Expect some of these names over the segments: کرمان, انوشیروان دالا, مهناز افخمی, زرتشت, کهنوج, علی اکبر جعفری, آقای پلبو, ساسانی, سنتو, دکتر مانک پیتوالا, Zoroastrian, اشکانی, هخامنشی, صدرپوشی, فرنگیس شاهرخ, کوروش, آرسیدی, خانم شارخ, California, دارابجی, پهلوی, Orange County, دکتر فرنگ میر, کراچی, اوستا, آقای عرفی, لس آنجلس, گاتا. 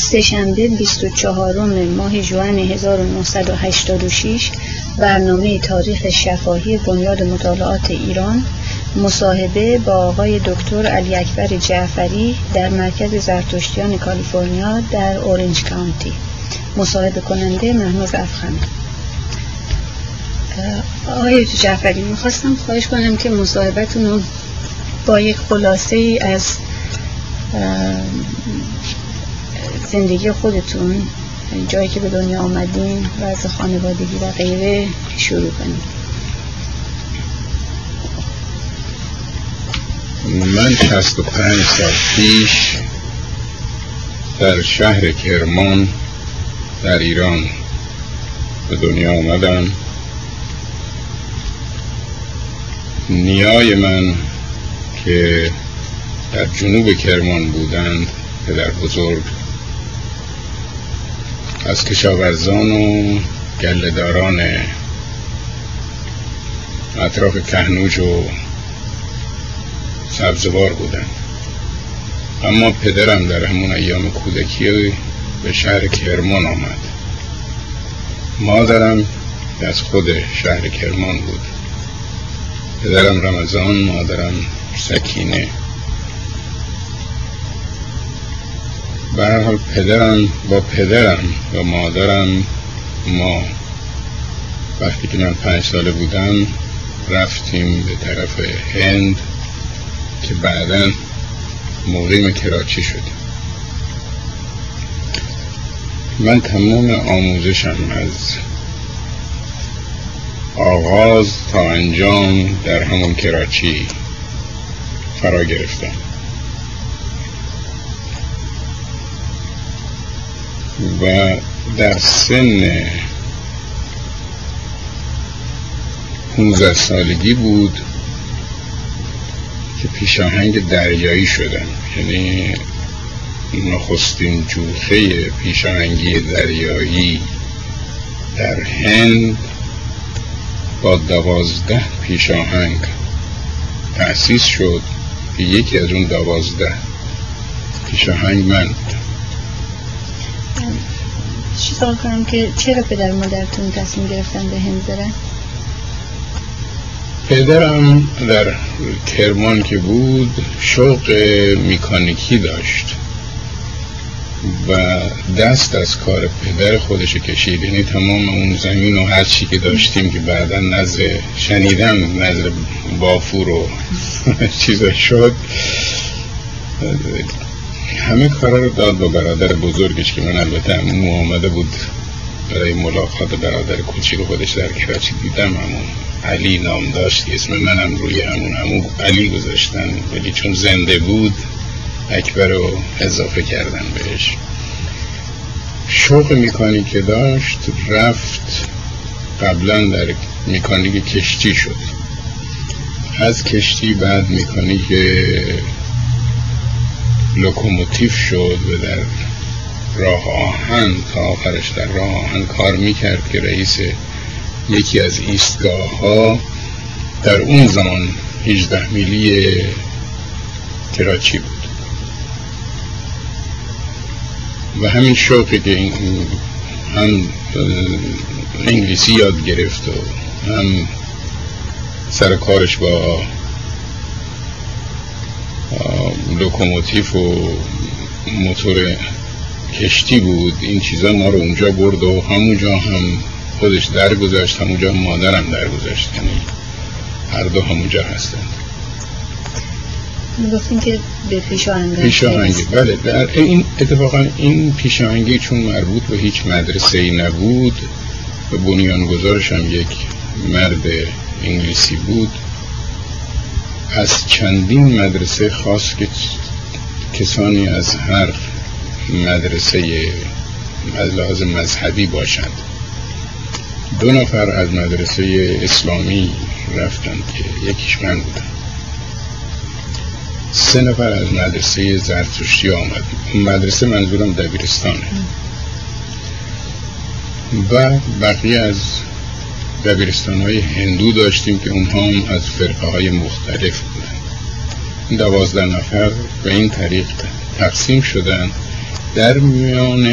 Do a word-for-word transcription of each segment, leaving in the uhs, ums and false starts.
سه‌شنبه بیست و چهارم ماه ژوئن هزار و نهصد و هشتاد و شش برنامه تاریخ شفاهی بنیاد مطالعات ایران، مصاحبه با آقای دکتر علی اکبر جعفری در مرکز زرتشتیان کالیفرنیا در اورنج کانتی. مصاحبه کننده مهناز افخمی. آقای جعفری، میخواستم خواهش کنم که مصاحبتون رو با یک خلاصه ای از زندگی خودتون، جایی که به دنیا آمدین و از خانوادگی و غیره شروع کنیم. من شصت و پنج سال پیش در شهر کرمان در ایران به دنیا آمدم. نیای من که در جنوب کرمان بودند، پدر بزرگ از کشاورزان و گله‌داران اطراف کهنوج و سبزوار بودند، اما پدرم در همون ایام کودکی به شهر کرمان آمد. مادرم از خود شهر کرمان بود، پدرم رمضان، مادرم سکینه. به هر حال پدرم با پدرم و مادرم ما وقتی که من پنج ساله بودم رفتیم به طرف هند که بعداً مقیم کراچی شد. من تمام آموزشم از آغاز تا انجام در همون کراچی فرا گرفتم. و در سن پانزده سالگی بود که پیشاهنگ دریایی شدم، یعنی نخستین جوخه پیشاهنگی دریایی در هند با دوازده پیشاهنگ تأسیس شد که یکی از اون دوازده پیشاهنگ من بود. سوال کنم که چرا پدر مادرتون تصمیم گرفتن به هند برن؟ پدرم در کرمان که بود شوق مکانیکی داشت و دست از کار پدر خودش کشید، یعنی تمام اون زمین و هر چی که داشتیم که بعدا نظر شنیدم نظر بافور و چیزا شد، همه کارا رو داد به برادر بزرگش که من البته امو آمده بود برای ملاقات برادر کوچیک خودش در کراچی دیدم. همون علی نام داشت، اسم منم روی همون همون علی گذاشتن، ولی چون زنده بود اکبر رو اضافه کردن بهش. شوق مکانیک داشت، رفت قبلا در مکانیک کشتی شد، از کشتی بعد مکانیک لوکوموتیف شد و در راه آهن تا آخرش در راه آهن کار میکرد که رئیس یکی از ایستگاه ها در اون زمان هجده میلی کراچی بود. و همین شوقی که هم انگلیسی یاد گرفت و هم سر کارش با لوکوموتیف و موتور کشتی بود، این چیزا ما رو اونجا برد و همونجا هم خودش درگذشت، همونجا مادرم درگذشت، یعنی هر دو همونجا هستن. میگفتین که به پیشاهنگی پیشاهنگی بله، در این اتفاقا این پیشاهنگی چون مربوط به هیچ مدرسه‌ای نبود و بنیانگذارش هم یک مرد انگلیسی بود، از چندین مدرسه خاص که کسانی از هر مدرسه از لحاظ مذهبی باشند. دو نفر از مدرسه اسلامی رفتند که یکیش من بودم، سه نفر از مدرسه زرتشتی آمد، مدرسه منظورم دبیرستانه، و بقیه از دبیرستان‌های هندو داشتیم که اونها هم از فرقه‌های مختلف بودند. دوازده نفر به این طریق تقسیم شدند در میان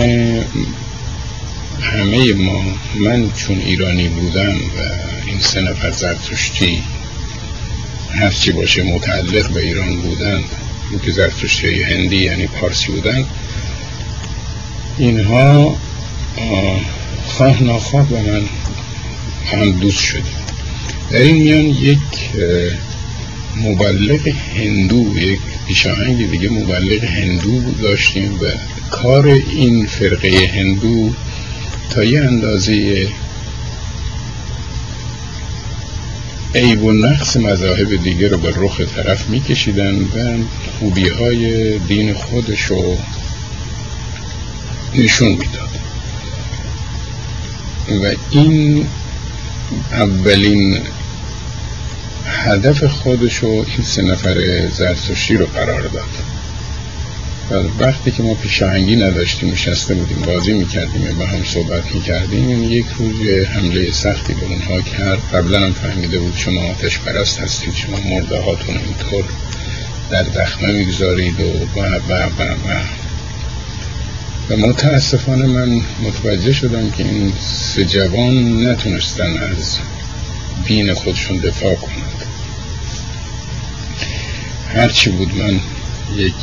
همه ما، من چون ایرانی بودم و این سه نفر زرتشتی هرچی باشه متعلق به ایران بودند، اون که زرتشتی هندی یعنی پارسی بودند، اینها خواه نخواه با من هم دوست شدیم. در این میان یک مبلغ هندو، یک پیشاهنگ دیگه مبلغ هندو داشتیم و کار این فرقه هندو تا یه اندازه عیب و نقص مذاهب دیگه رو به رخ طرف میکشیدن و خوبی های دین خودش رو نشون میداد و این اولین هدف خودشو این سه نفر زرتشتی رو قرار داد. و وقتی که ما پیشاهنگی نداشتیم، نشسته بودیم بازی میکردیم و با هم صحبت میکردیم، این یک روز حمله سختی به اونها کرد. قبلا هم فهمیده بود شما آتش پرست هستید، شما مرده هاتون اینطور در دخمه میگذارید و و و و و و متاسفانه من متوجه شدم که این سه جوان نتونستن از دین خودشون دفاع کنند. هرچی بود من یک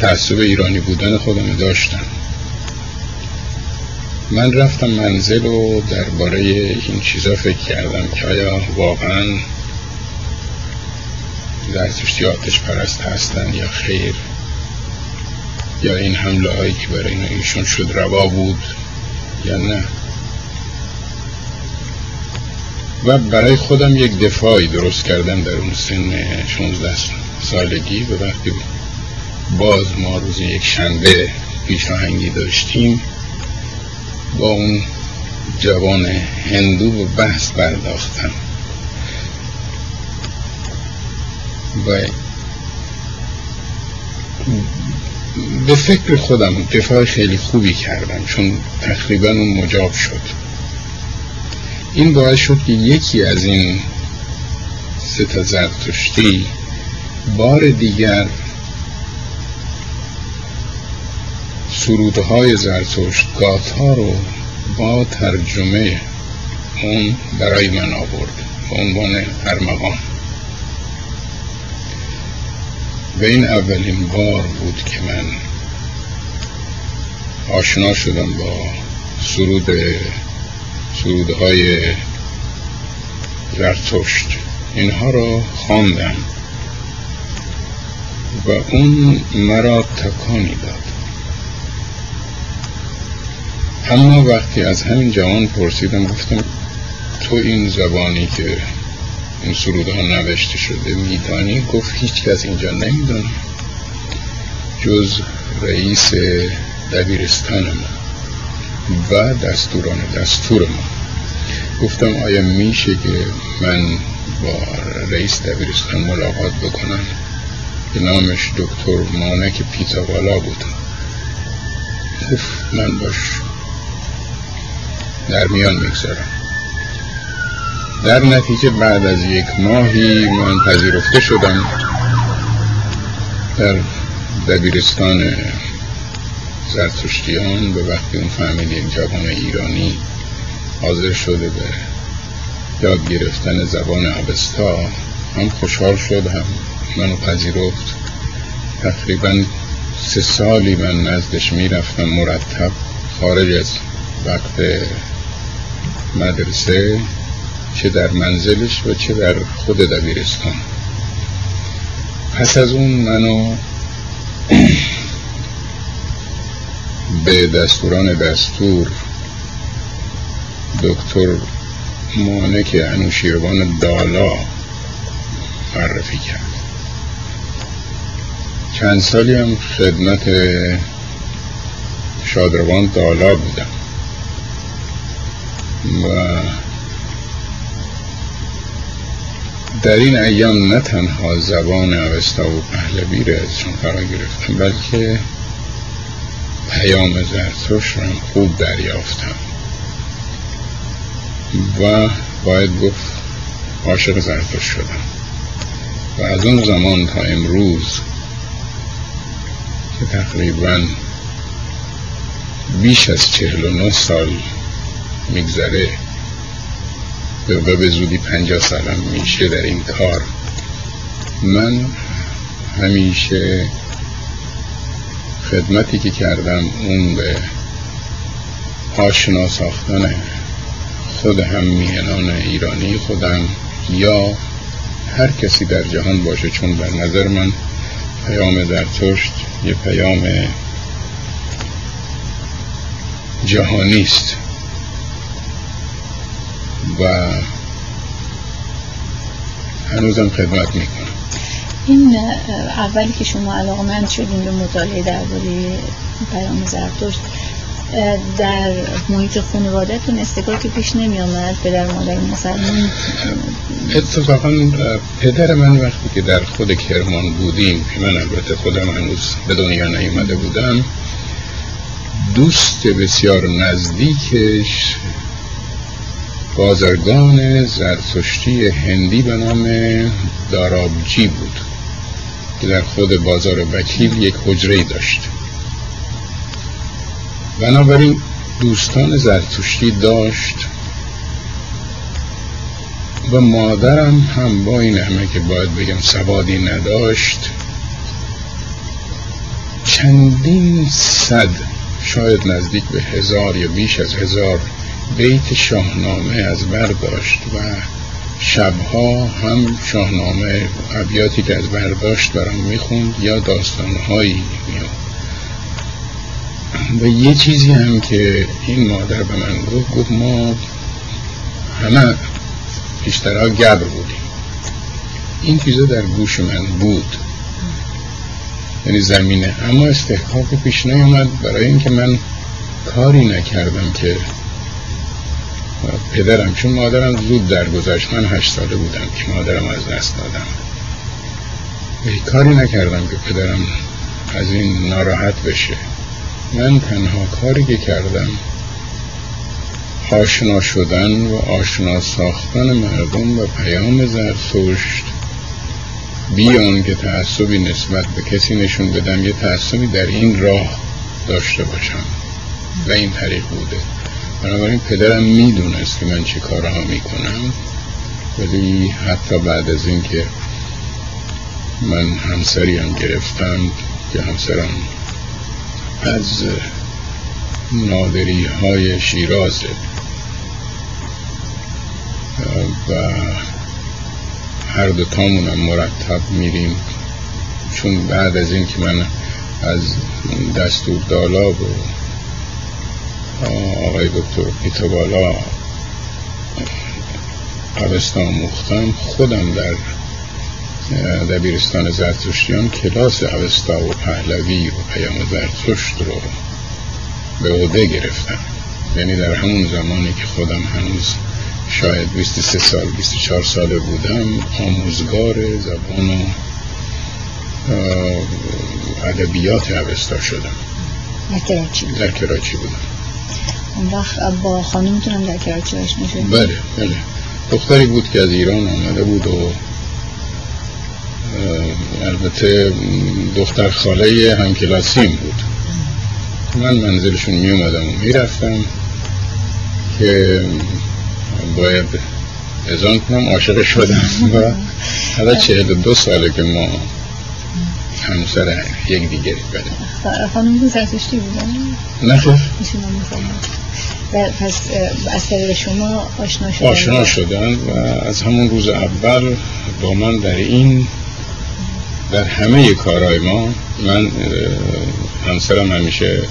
تعصب ایرانی بودن خودم داشتم. من رفتم منزل و درباره این چیزا فکر کردم که آیا واقعا زرتشتی آتش پرست هستن یا خیر، یا این حمله هایی که برای ایشون شد روا بود یا نه، و برای خودم یک دفاعی درست کردم در اون سن شانزده سالگی. و وقتی باز ما روز یک شنبه پیشاهنگی داشتیم با اون جوان هندو به بحث پرداختم و به فکر خودم دفاع خیلی خوبی کردم، چون تقریبا اون مجاب شد. این باعث شد که یکی از این سه تا زرتشتی بار دیگر سرودهای زرتشت گاتا رو با ترجمه اون برای من آورد به عنوان ارمغان و این اولین بار بود که من آشنا شدم با سرود سرودهای زرتشت. اینها را خواندم و اون مرا تکانی داد. اما وقتی از همین جوان پرسیدم، گفتم تو این زبانی که این سرودها نوشته شده میدانی؟ گفت هیچ کس اینجا نمیدانه جز رئیس دبیرستان ما و دستوران دستور ما. گفتم آیا میشه که من با رئیس دبیرستان ملاقات بکنم؟ به نامش دکتر مانک پیتوالا بود. گفت من باش در میان میگذارم. در نتیجه بعد از یک ماهی من پذیرفته شدم در دبیرستان زرتشتیان. به وقتی اون فهمید یک جوان ایرانی حاضر شده به یاد گرفتن زبان اوستا، هم خوشحال شد هم منو پذیرفت. تقریبا سه سالی من نزدش میرفتم مرتب خارج از وقت مدرسه، چه در منزلش و چه در خود دبیرستان. پس از اون منو به دستوران دستور دکتر مانک انوشیروان دالا معرفی کرد. چند سالی هم خدمت شادروان دالا بودم و در این ایام نه تنها زبان اوستا و پهلوی را ازشون فرا گرفتم، بلکه پیام زرتشت را خوب دریافتم و باید گفت عاشق زرتشت شدم. و از اون زمان تا امروز که تقریباً بیش از چهل و نه سال میگذره، و به زودی پنجاه سالم میشه در این کار، من همیشه خدمتی که کردم اون به آشنا ساختن خود هم میهنان ایرانی خودم یا هر کسی در جهان باشه، چون به نظر من پیام زرتشت یه پیام جهانی است و هنوزم خدمت میکنم. این اولی که شما علاقمند شدین به مطالعه درباره پیام زرتشت، در محیط خانواده‌تون استکاکی پیش نمی آمد؟ پدر مادر مسلمان؟ اتفاقا پدر من وقتی که در خود کرمان بودیم، من البته خودم هنوز به دنیا نیامده بودم، دوست بسیار نزدیکش بازرگان زرتشتی هندی به نام دارابجی بود که در خود بازار بکیل یک حجره داشت. بنابراین دوستان زرتشتی داشت و مادرم هم با این همه که باید بگم سوادی نداشت، چندین صد، شاید نزدیک به هزار یا بیش از هزار بیت شاهنامه از بر داشت و شبها هم شاهنامه ابیاتی که از بر داشت برام میخوند یا داستانهایی میاد. و یه چیزی هم که این مادر به من گفت، گفت ما همه پیشترها گبر بودیم. این چیزا در گوش من بود، یعنی زمینه، اما استحقاقی پیش نیامد برای اینکه من کاری نکردم که پدرم، چون مادرم زود درگذشت، من هشت ساله بودم که مادرم از دست دادم، کاری نکردم که پدرم از این ناراحت بشه. من تنها کاری که کردم آشنا شدن و آشنا ساختن مردم و پیام زرتشت، بیان که تعصبی نسبت به کسی نشون بدم، یه تعصبی در این راه داشته باشم و این طریق بوده. بنابراین پدرم میدونست که من چه کارها میکنم، ولی حتی بعد از این که من همسری هم گرفتم که همسرم از نادری های شیرازه و هر دو تامونم مرتب میریم، چون بعد از این که من از دستور دالا و آقای دکتر پیتوالا قبرستان آموختم، خودم در دبیرستان زرتشتیان کلاس اوستا و پهلوی و پیام زرتشت رو به عهده گرفتم، یعنی در همون زمانی که خودم هنوز شاید بیست و سه سال بیست و چهار ساله بودم، آموزگار زبان و ادبیات اوستا شدم. در کراچی؟ در کراچی بودم. اون وقت با خانمتون هم در کراچی آشنا شدید؟ بله بله، دختری بود که از ایران آمده بود و البته دختر خاله همکلاسیم بود، من منزلشون می اومدم و می رفتم که باید اذعان کنم عاشق شدم و حالا چهل و دو ساله که ما همسر یک دیگری بدیم. خانم زرتشتی بودن؟ نه خب پس از طریق شما آشنا شدن؟ آشنا شدن و از همون روز اول با من در این در همه کارهای ما، من همسرم همیشه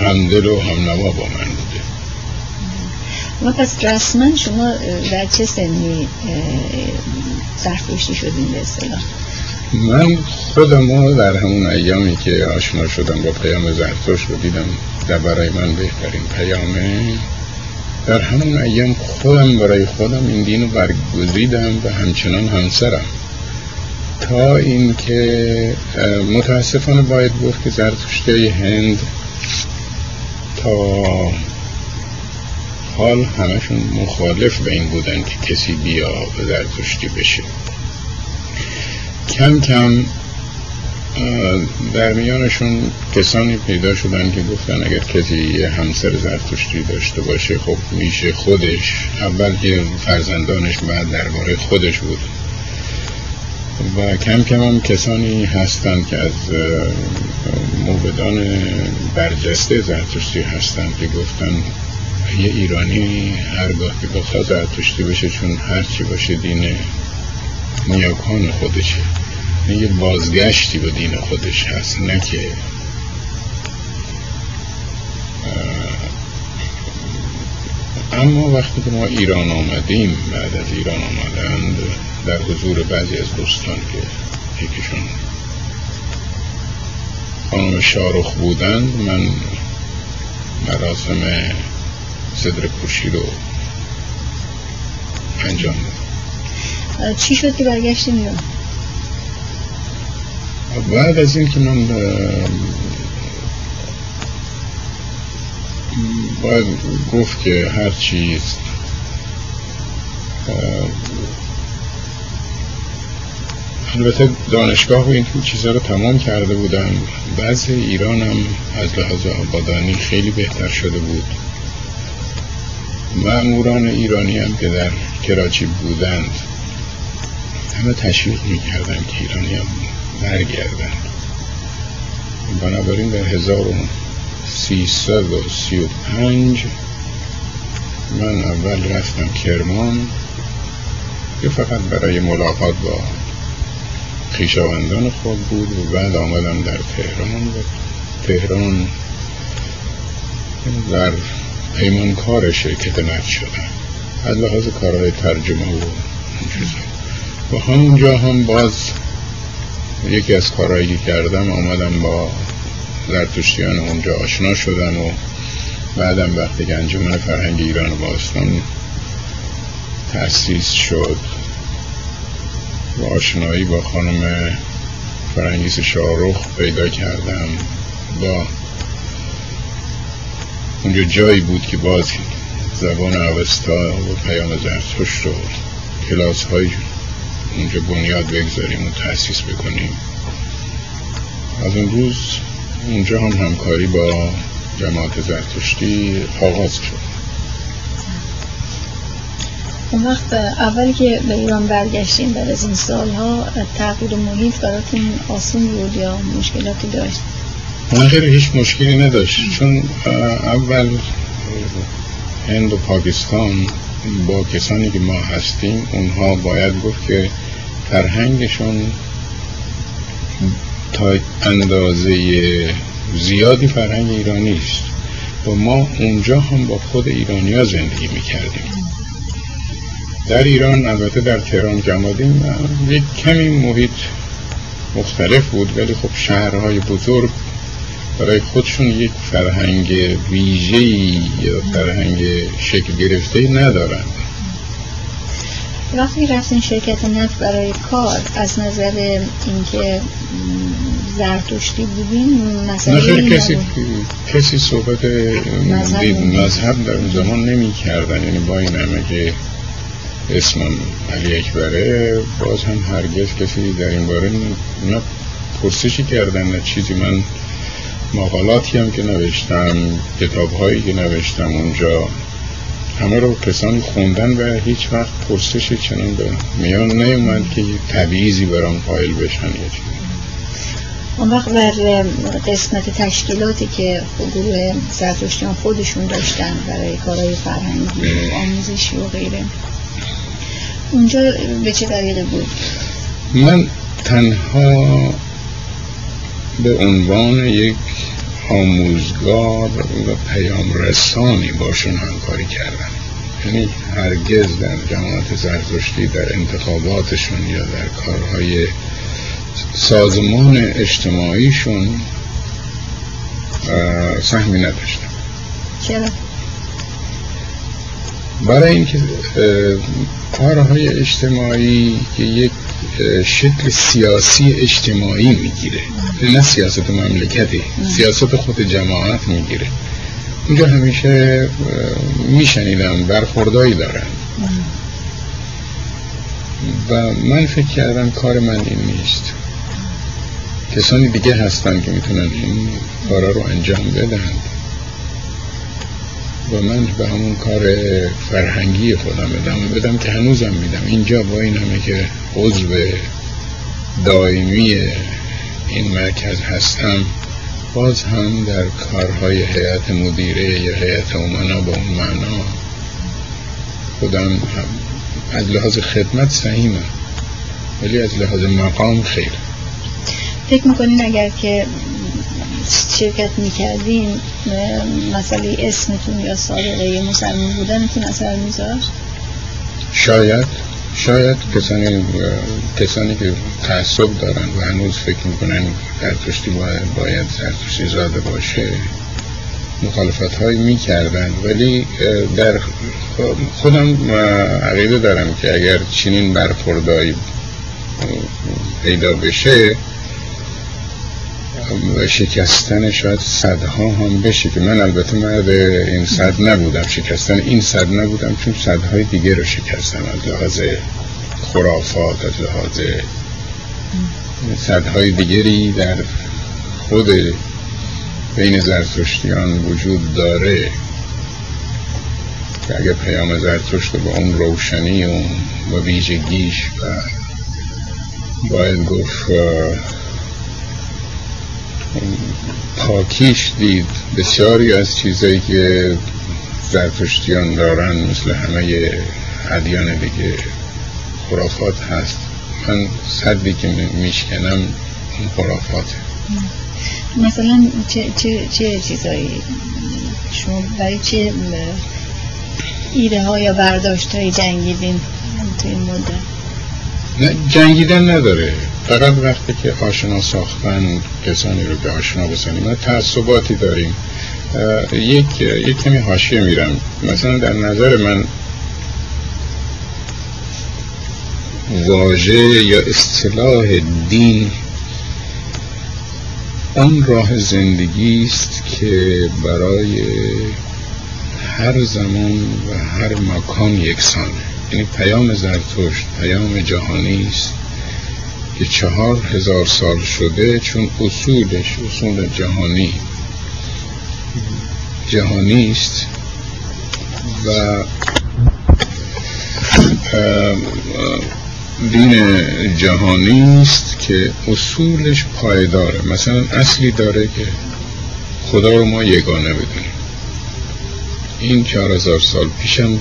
همدل و همنوا با من بوده. و پس رسما شما در چه سنی زرتشتی شدین به اصطلاح؟ من خودمو در همون ایامی که آشنا شدم با پیام زرتشت رو دیدم در برای من بهترین پیامه، در همون ایام خودم برای خودم این دین رو برگزیدم و همچنان همسرم، تا این که متاسفانه باید گفت که زرتشتیای هند تا حال همشون مخالف به این بودن که کسی بیا به زرتشتی بشه. کم کم در میانشون کسانی پیدا شدن که گفتن اگر کسی همسر زرتشتی داشته باشه خب میشه خودش، اول که فرزندانش، بعد درباره خودش بود. و کم کم هم کسانی هستند که از موبدان برجسته زرتشتی هستند که گفتن یه ایرانی هرگاه که بخواد زرتشتی بشه، چون هرچی باشه دین نیاکان خودشه، یه بازگشتی به دین خودش هست، نه که آه... اما وقتی که ما ایران آمدیم، بعد از ایران آمدند در حضور بعضی از دوستان که یکیشون خانم شارخ بودند، من مراسم صدر پوشی رو انجام دادم. چی شد که برگشتیم ایران؟ بعد از این که من باید گفت که هر چیز البته دانشگاه و این چیزها رو تمام کرده بودم، بعضی ایرانم از لحاظ آبادانی خیلی بهتر شده بود. ماموران ایرانی هم که در کراچی بودند همه تشویق می‌کردن که ایرانی هم برگردن. بنابراین در هزار و سیصد و سی و پنج من اول رفتم کرمان که فقط برای ملاقات با خویشاوندان خود بود و بعد آمدم در تهران. و تهران در پیمانکار شرکت نفت شدم از لحاظ کارهای ترجمه و و همونجا هم باز یکی از کارهایی کردم، آمدم با زرتشتیان اونجا آشنا شدم و بعدم وقتی که انجمن فرهنگ ایران و باستان تأسیس شد و آشنایی با خانم فرنگیس شاهرخ پیدا کردم. با اونجا جایی بود که باز زبان اوستا و پیام زرتشت و کلاس های اونجا بنیاد بگذاریم و تأسیس بکنیم. از اون روز اونجا هم همکاری با جماعت زرتشتی آغاز شد. اون وقت اولی که به ایران برگشتیم بعد از این سالها، تغییر محیط براتون آسون بود یا مشکلاتی داشت؟ من خیلی هیچ مشکلی نداشت، چون اول هند و پاکستان با کسانی که ما هستیم، اونها باید گفت که فرهنگشون تا اندازه زیادی فرهنگ ایرانی است و ما اونجا هم با خود ایرانی‌ها زندگی می‌کردیم. در ایران البته در تهران که آمدیم یک کمی محیط مختلف بود، ولی خب شهرهای بزرگ برای خودشون یک فرهنگ ویژه‌ای یا فرهنگ شکل گرفته‌ای ندارند. وقتی رفتین شرکت نفت برای کار، از نظر اینکه زرتشتی بودین مسئله کسی کسی صحبت مذهب در اون زمان نمی‌کردن، یعنی با این همه که اسمم علی اکبره باز هم هرگز کسی در این باره نه پرسشی کردن نه چیزی. من مقالاتی هم که نوشتم، کتاب‌هایی که نوشتم اونجا، همه رو کسانی خوندن و هیچ وقت پرسش چنان به میان نیومد که تبعیضی برام قائل بشن. اون وقت بر قسمت تشکیلاتی که گروه زرتشتیان خودشون داشتن برای کارهای فرهنگی و آموزشی و غیره، اونجا به چه طریقه بود؟ من تنها به عنوان یک آموزگار و پیام رسانی باشون همکاری کردم، یعنی هرگز در جماعت زرتشتی در انتخاباتشون یا در کارهای سازمان اجتماعیشون سهمی نداشتم. چرا؟ برای اینکه کارهای اجتماعی که یک شکل سیاسی اجتماعی میگیره، نه سیاست مملکتی، سیاست خود جماعت میگیره، اونجا همیشه میشنیدم برخوردایی دارن و من فکر کردم کار من این نیست. کسانی دیگه هستن که میتونن این کارا رو انجام بدن و من به همون کار فرهنگی خودم ادامه بدم که هنوزم میدم. اینجا با این همه که عضو دائمی این مرکز هستم، باز هم در کارهای هیئت مدیره یا هیئت امنا با اون معنا خودم هم از لحاظ خدمت سهیمم، ولی از لحاظ مقام خیر. فکر میکنین اگر که شرکت میکردین مسئله اسمتون یا سابقه مسلمان بودنتون اثر میذاشت؟ شاید شاید کسانی کسانی که تعصب دارن و هنوز فکر میکنن زرتشتی باید, باید زرتشتی زاده باشه مخالفت هایی میکردن، ولی در خودم عقیده دارم که اگر چنین برخوردایی پیدا بشه شکستن شاید صدها هم بشه که من البته مرد این صد نبودم، شکستن این صد نبودم چون صدهای دیگه رو شکستم از لحاظ خرافات، از لحاظ صدهای دیگری در خود بین زرتشتیان وجود داره که اگر پیام زرتشت با اون روشنی و با ویژگیش و باید گفت پاکیش دید، بسیاری از چیزایی که زرتشتیان دارن مثل همه ادیان دیگه خرافات هست. من صدی که میشکنم اون خرافاته. مثلا چه, چه, چه چیزایی شما برای چه ایده ها یا برداشت هایی جنگیدین تو این مدت؟ نه جنگیدن نداره، فقط وقتی که آشنا ساختن کسانی رو به آشنا بسنیم. ما تعصباتی داریم. یک یک کمی حاشیه میرم. مثلا در نظر من واژه یا اصطلاح دین اون راه زندگی است که برای هر زمان و هر مکان یکسانه. یعنی پیام زرتشت پیام جهانی است که چهار هزار سال شده، چون اصولش اصول جهانی جهانی است و دین جهانی است که اصولش پایداره. مثلا اصلی داره که خدا رو ما یگانه بدونیم. این چهار هزار سال پیشم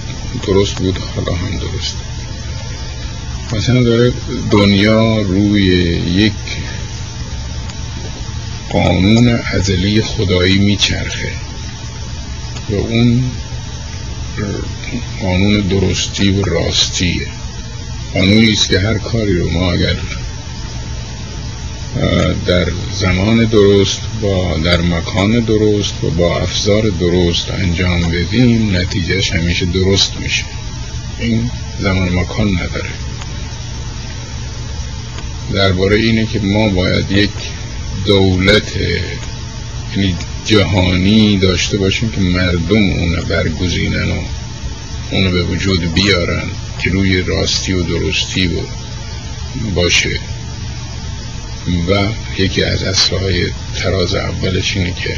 درست بود، حالا هم درست. مثلا داره دنیا روی یک قانون ازلی خدایی میچرخه و اون قانون درستی و راستیه. قانونی است که هر کاری رو ما اگر در زمان درست با در مکان درست و با افزار درست انجام بدیم نتیجهش همیشه درست میشه. این زمان مکان نداره. درباره اینه که ما باید یک دولت یعنی جهانی داشته باشیم که مردم اون برگزینن و اون به وجود بیارن که روی راستی و درستی و باشه. و یکی از اصل‌های تراز اولش اینه که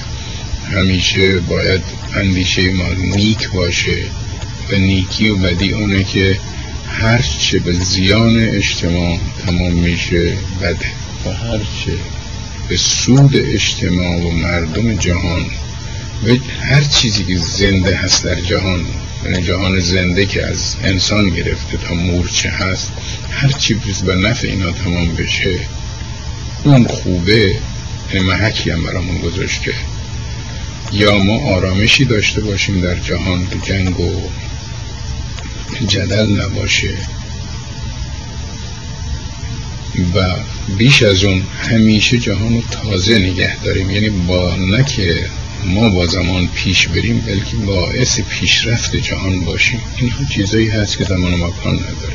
همیشه باید اندیشه ما نیک باشه و نیکی و بدی اونه که هرچه به زیان اجتماع تمام میشه بده و هرچه به سود اجتماع و مردم جهان و هر چیزی که زنده هست در جهان، یعنی جهان زنده که از انسان گرفته تا مورچه هست، هر چیز به نفع اینا تمام بشه اون خوبه. یعنی محکی هم برامون گذاشته یا ما آرامشی داشته باشیم در جهان که جنگ و جدل نباشه و بیش از اون همیشه جهان رو تازه نگه داریم. یعنی با نکه ما با زمان پیش بریم بلکه باعث پیشرفت جهان باشیم. این ها چیزایی هست که زمان و مکان نداره.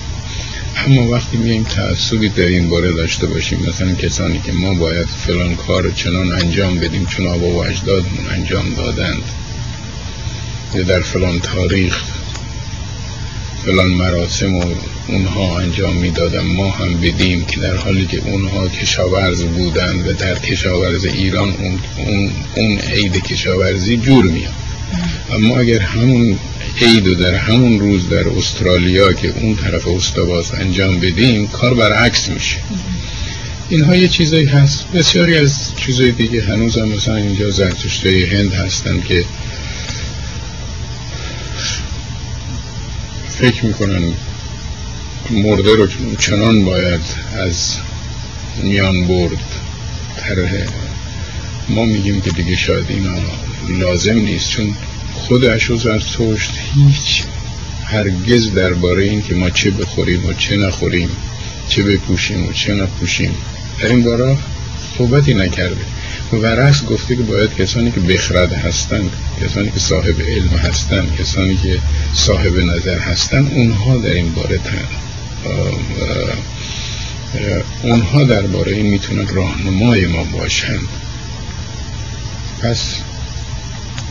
اما وقتی میایم تعصبی در این باره داشته باشیم، مثلا کسانی که ما باید فلان کار رو چنان انجام بدیم چون آبا و اجدادمون انجام دادند یا در فلان تاریخ فلان مراسم و اونها انجام میدادن ما هم بدیم، که در حالی که اونها کشاورز بودن و در کشاورز ایران اون اون, اون عید کشاورزی جور میاد. و ما اگر همون عیدو در همون روز در استرالیا که اون طرف استواس انجام بدیم، کار برعکس میشه. اینها یه چیزایی هست، بسیاری از چیزای دیگه هنوز هم مثلا اینجا زرتشتای هند هستن که فکر میکنن مرده رو چنان باید از میان برد تره. ما میگیم که دیگه شاید اینا لازم نیست، چون خود اشو زرتشت هیچ هرگز درباره این که ما چه بخوریم و چه نخوریم، چه بپوشیم و چه نپوشیم، در این باره صحبتی نکرده. ورس گفته که باید کسانی که بخرد هستند، کسانی که صاحب علم هستند، کسانی که صاحب نظر هستند، اونها در این باره تن اونها درباره این میتونن راهنمای ما باشند. پس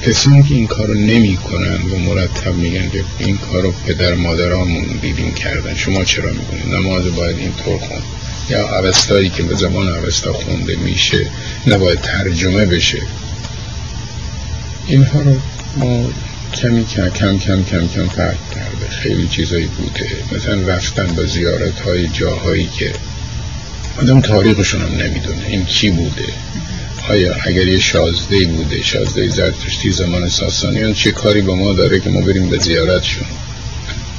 کسانی که این کارو نمیکنن و مرتب میگن که این کارو پدر مادرامون دیدیم کردن، شما چرا میگین نماز باید اینطور خون، یا اوستایی که به زمان اوستا خونده میشه نباید ترجمه بشه، اینها رو ما کمی کم کم کم کم کم فرق کرده. خیلی چیزایی بوده، مثلا رفتن به زیارت های جاهایی که آدم تاریخشون هم نمیدونه این چی بوده، آیا اگر یه شازدهی بوده، شازدهی زرتشتی زمان ساسانیان، چه کاری با ما داره که ما بریم به زیارتشون.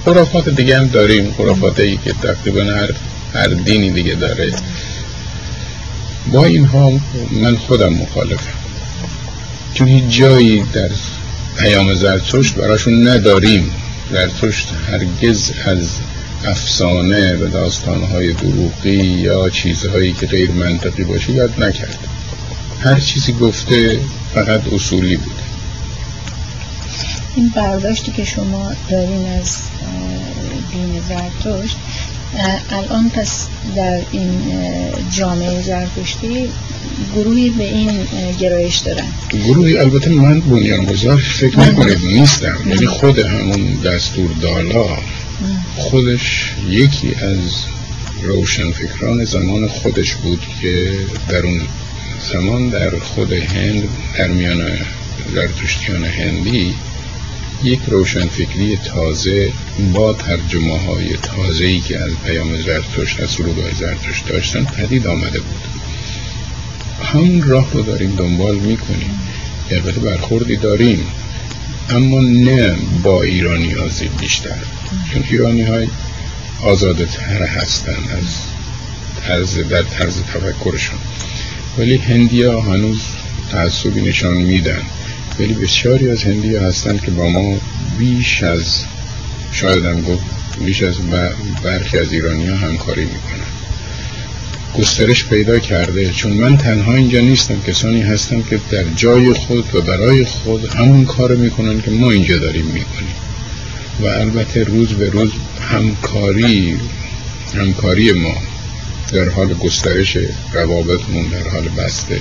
خرافات دیگه هم داریم، خرافاتی که تقریبا هر هر دینی دیگه داره. با اینها من خودم مخالفم، چون هیچ جایی در پیام زرتشت براشون نداریم. زرتشت هرگز از افسانه و داستانهای دروغی یا چیزهایی که غیر منطقی باشه یاد نکرد. هر چیزی گفته فقط اصولی بود. این برداشتی که شما دارین از دین زرتشت الان، پس در این جامعه زرتشتی گروهی به این گرایش دارن؟ گروهی، البته من بنیانگذار فکر نکنید نیستم، یعنی خود همون دستور دالا خودش یکی از روشنفکران زمان خودش بود که در اون زمان در خود هند، در میان زرتشتیان هندی، یک روشنفکری تازه با ترجمه های تازه‌ای که از پیام زرتشت، از سرودهای زرتشت داشتن پدید آمده بود. همون راه رو داریم دنبال میکنیم، البته برخوردی داریم، اما نه با ایرانی ها زیاد بیشتر، چون ایرانی های آزاده تر هستن از طرز در طرز تفکرشون، ولی هندی ها هنوز تعصبی نشان میدن. ولی بسیاری از هندی ها هستن که با ما بیش از شاید هم گفت بیش از برخی از ایرانی ها همکاری میکنن. گسترش پیدا کرده، چون من تنها اینجا نیستم، کسانی هستم که در جای خود و برای خود همون کار میکنن که ما اینجا داریم میکنیم. و البته روز به روز همکاری همکاری ما در حال گسترش، روابطمون در حال بسته.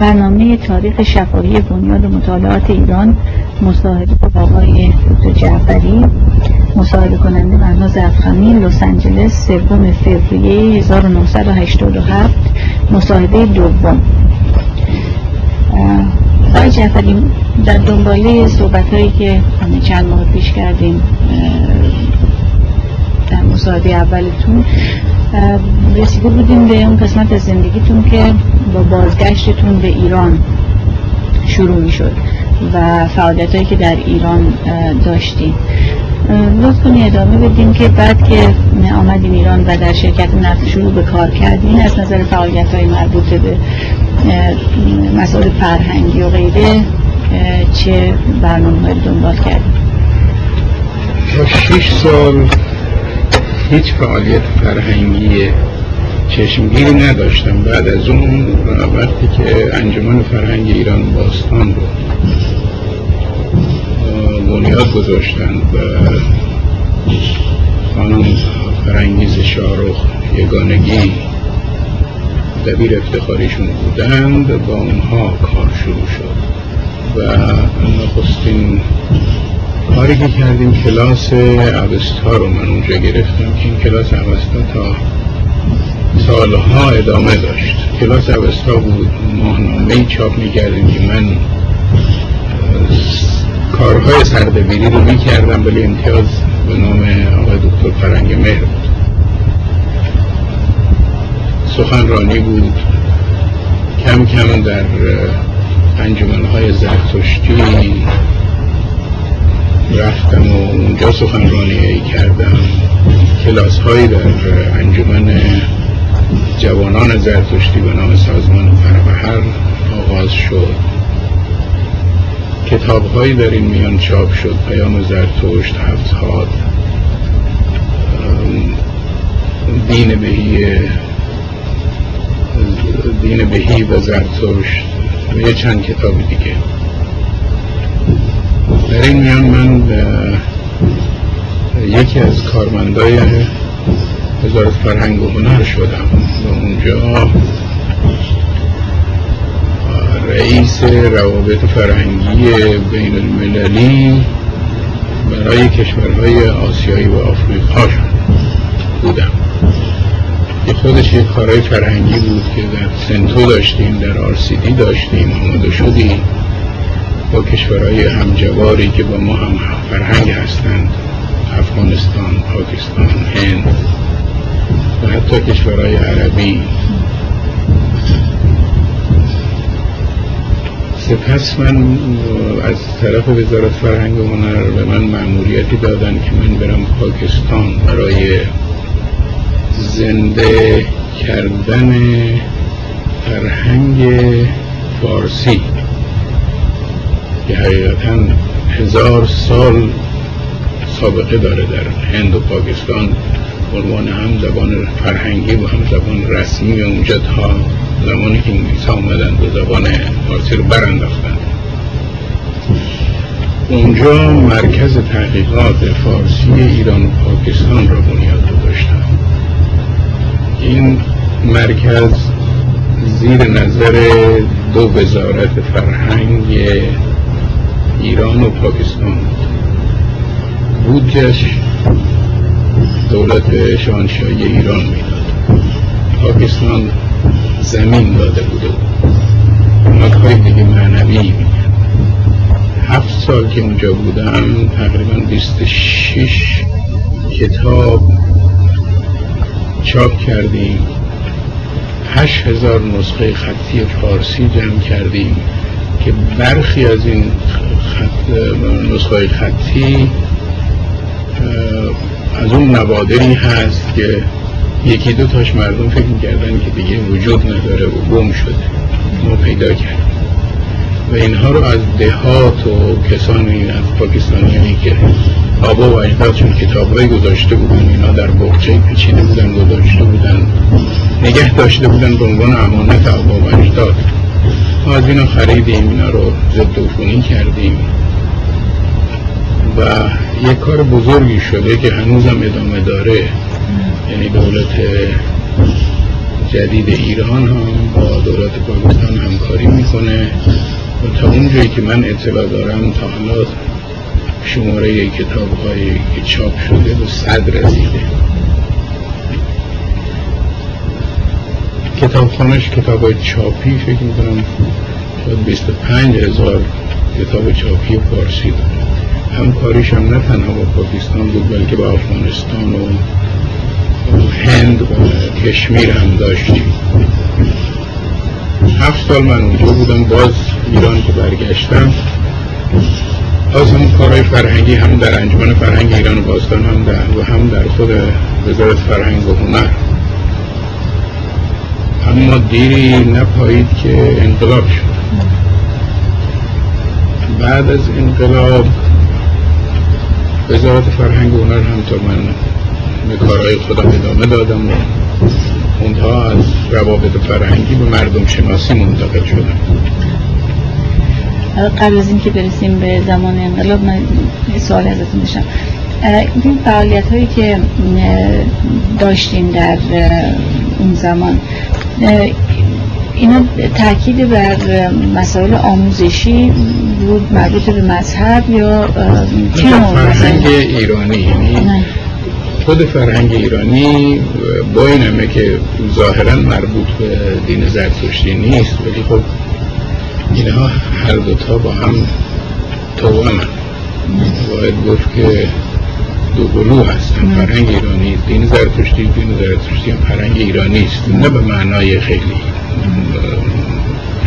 برنامه تاریخ شفاهی بنیاد مطالعات ایران، مصاحبه با آقای دکتر جعفری، مصاحبه کننده مهناز افخمی، لس آنجلس، سوم فوریه هزار و نهصد و هشتاد و هفت، مصاحبه دوم. آقای جعفری، در دنباله صحبت‌هایی که همه چند ماه پیش کردیم در مصاحبه اولتون، رسیده بودیم به اون قسمت از زندگیتون که با بازگشتتون به ایران شروع می شد و فعالیت‌هایی که در ایران داشتیم. لطف کنی ادامه بدیم که بعد که آمدیم ایران و در شرکت نفت شروع به کار کردیم، از نظر فعالیت‌های مربوط به مسائل فرهنگی و غیره چه برنامه‌های دنبال کردیم؟ تا شش سال هیچ فعالیت فرهنگی چشمگیری نداشتم. بعد از اون وقتی که انجمن فرهنگ ایران باستان رو بنیاد گذاشتند و خانم فرنگیس شاهرخ یگانگی دبیر افتخاریشون بودند، با اونها کار شروع شد و نخستین کاری که کردیم کلاس اوستا رو من اونجا گرفتم که این کلاس اوستا تا سالها ادامه داشت. کلاس اوستا بود، ماهنامه‌ای چاپ می‌کردیم که من کارهای سردبیری رو می‌کردم، ولی امتیاز به نام آقای دکتر فرنگ میر بود. سخنرانی بود. کم کم در انجمن‌های زرتشتی رفتم و اونجا سخنرانی کردم. کلاس هایی در انجمن جوانان زرتشتی به نام سازمان پروهر آغاز شد. کتاب هایی در این میان چاپ شد، پیام زرتشت، هفت هاد، دین بهیه، دین بهی و زرتشت و یه چند کتاب دیگه. در این میان من یکی از کارمندای وزارت فرهنگ و هنر شدم و اونجا رئیس روابط فرهنگی بین المللی برای کشورهای آسیایی و آفریقا بودم. یه خودش یک کارهای فرهنگی بود که در سنتو داشتیم، در آرسیدی داشتیم، آماده شدیم با کشورهای همجواری که با ما هم فرهنگ هستند، افغانستان، پاکستان، هند و حتی کشورهای عربی. سپس من از طرف وزارت فرهنگ و هنر به من مأموریتی دادن که من برم پاکستان برای زنده کردن فرهنگ فارسی که حقیقتاً هزار سال سابقه داره در هند و پاکستان، عنوان هم زبان فرهنگی و هم زبان رسمی اونجا تا زمانی که انگلیس ها اومدن و زبان فارسی رو برانداختن. اونجا مرکز تحقیقات فارسی ایران و پاکستان را بنیاد گذاشتن. این مرکز زیر نظر دو وزارت فرهنگ ایران و پاکستان بود که دولت شاهنشاهی ایران میداد، پاکستان زمین داده بود و مکای دیگه معنوی میدن. هفت سال که اونجا بودم تقریبا بیست و شش کتاب چاپ کردیم، هشت هزار نسخه خطی فارسی جمع کردیم که برخی از این خط... نسخه خطی از اون نوادری هست که یکی دو تاش مردم فکر می‌کردن که دیگه وجود نداره و گم شده، ما پیدا کردیم و اینها رو از دهات و کسانی از پاکستانیانی که آبا و اجدادشون کتاب‌های گذاشته بودن، اینا در بغچه پیچیده بودن، گذاشته بودن، نگه داشته بودن به عنوان امانت آبا و اجداد. ما از اینا خریدیم، اینا رو ضد عفونی کردیم و یک کار بزرگی شده که هنوزم ادامه داره. یعنی دولت جدید ایران هم با دولت پاکستان همکاری میکنه و تا اونجایی که من اطلاع دارم تا حالا شماره کتاب‌هایی که چاپ شده به صد رسیده. کتابخانه‌اش کتاب‌های چاپی فکر می‌کنم شاید بیست و پنج هزار کتاب چاپی فارسی داره. همکاریش هم نه تنها با پاکستان بود بلکه با افغانستان و هند و کشمیر هم داشتیم. هفت سال من اونجا بودم. باز ایران که برگشتم باز همون کارهای فرهنگی هم در انجمن فرهنگ ایران و باستان هم در و هم در خود وزارت فرهنگ و هنر. اما دیری نپایید که انقلاب شد. بعد از انقلاب وزارت فرهنگ و هنر هم تا من به کارهای خودم ادامه دادم و اونها از روابط فرهنگی به مردم شناسی منتقل شدن. قبل از اینکه برسیم به زمان انقلاب من سوالی ازتون داشتم. این فعالیت هایی که داشتیم در اون زمان اینا تاکید بر مسائل آموزشی بود مربوط به مذهب یا فرهنگ ایرانی؟ یعنی خود فرهنگ ایرانی با این همه که ظاهرا مربوط به دین زرتشتی نیست ولی خب اینها هر دوتا با هم توامن. باید گفت که دو گروه هستن، فرهنگ ایرانی دین زرتشتی، دین زرتشتی هم فرهنگ ایرانی است، نه به معنای خیلی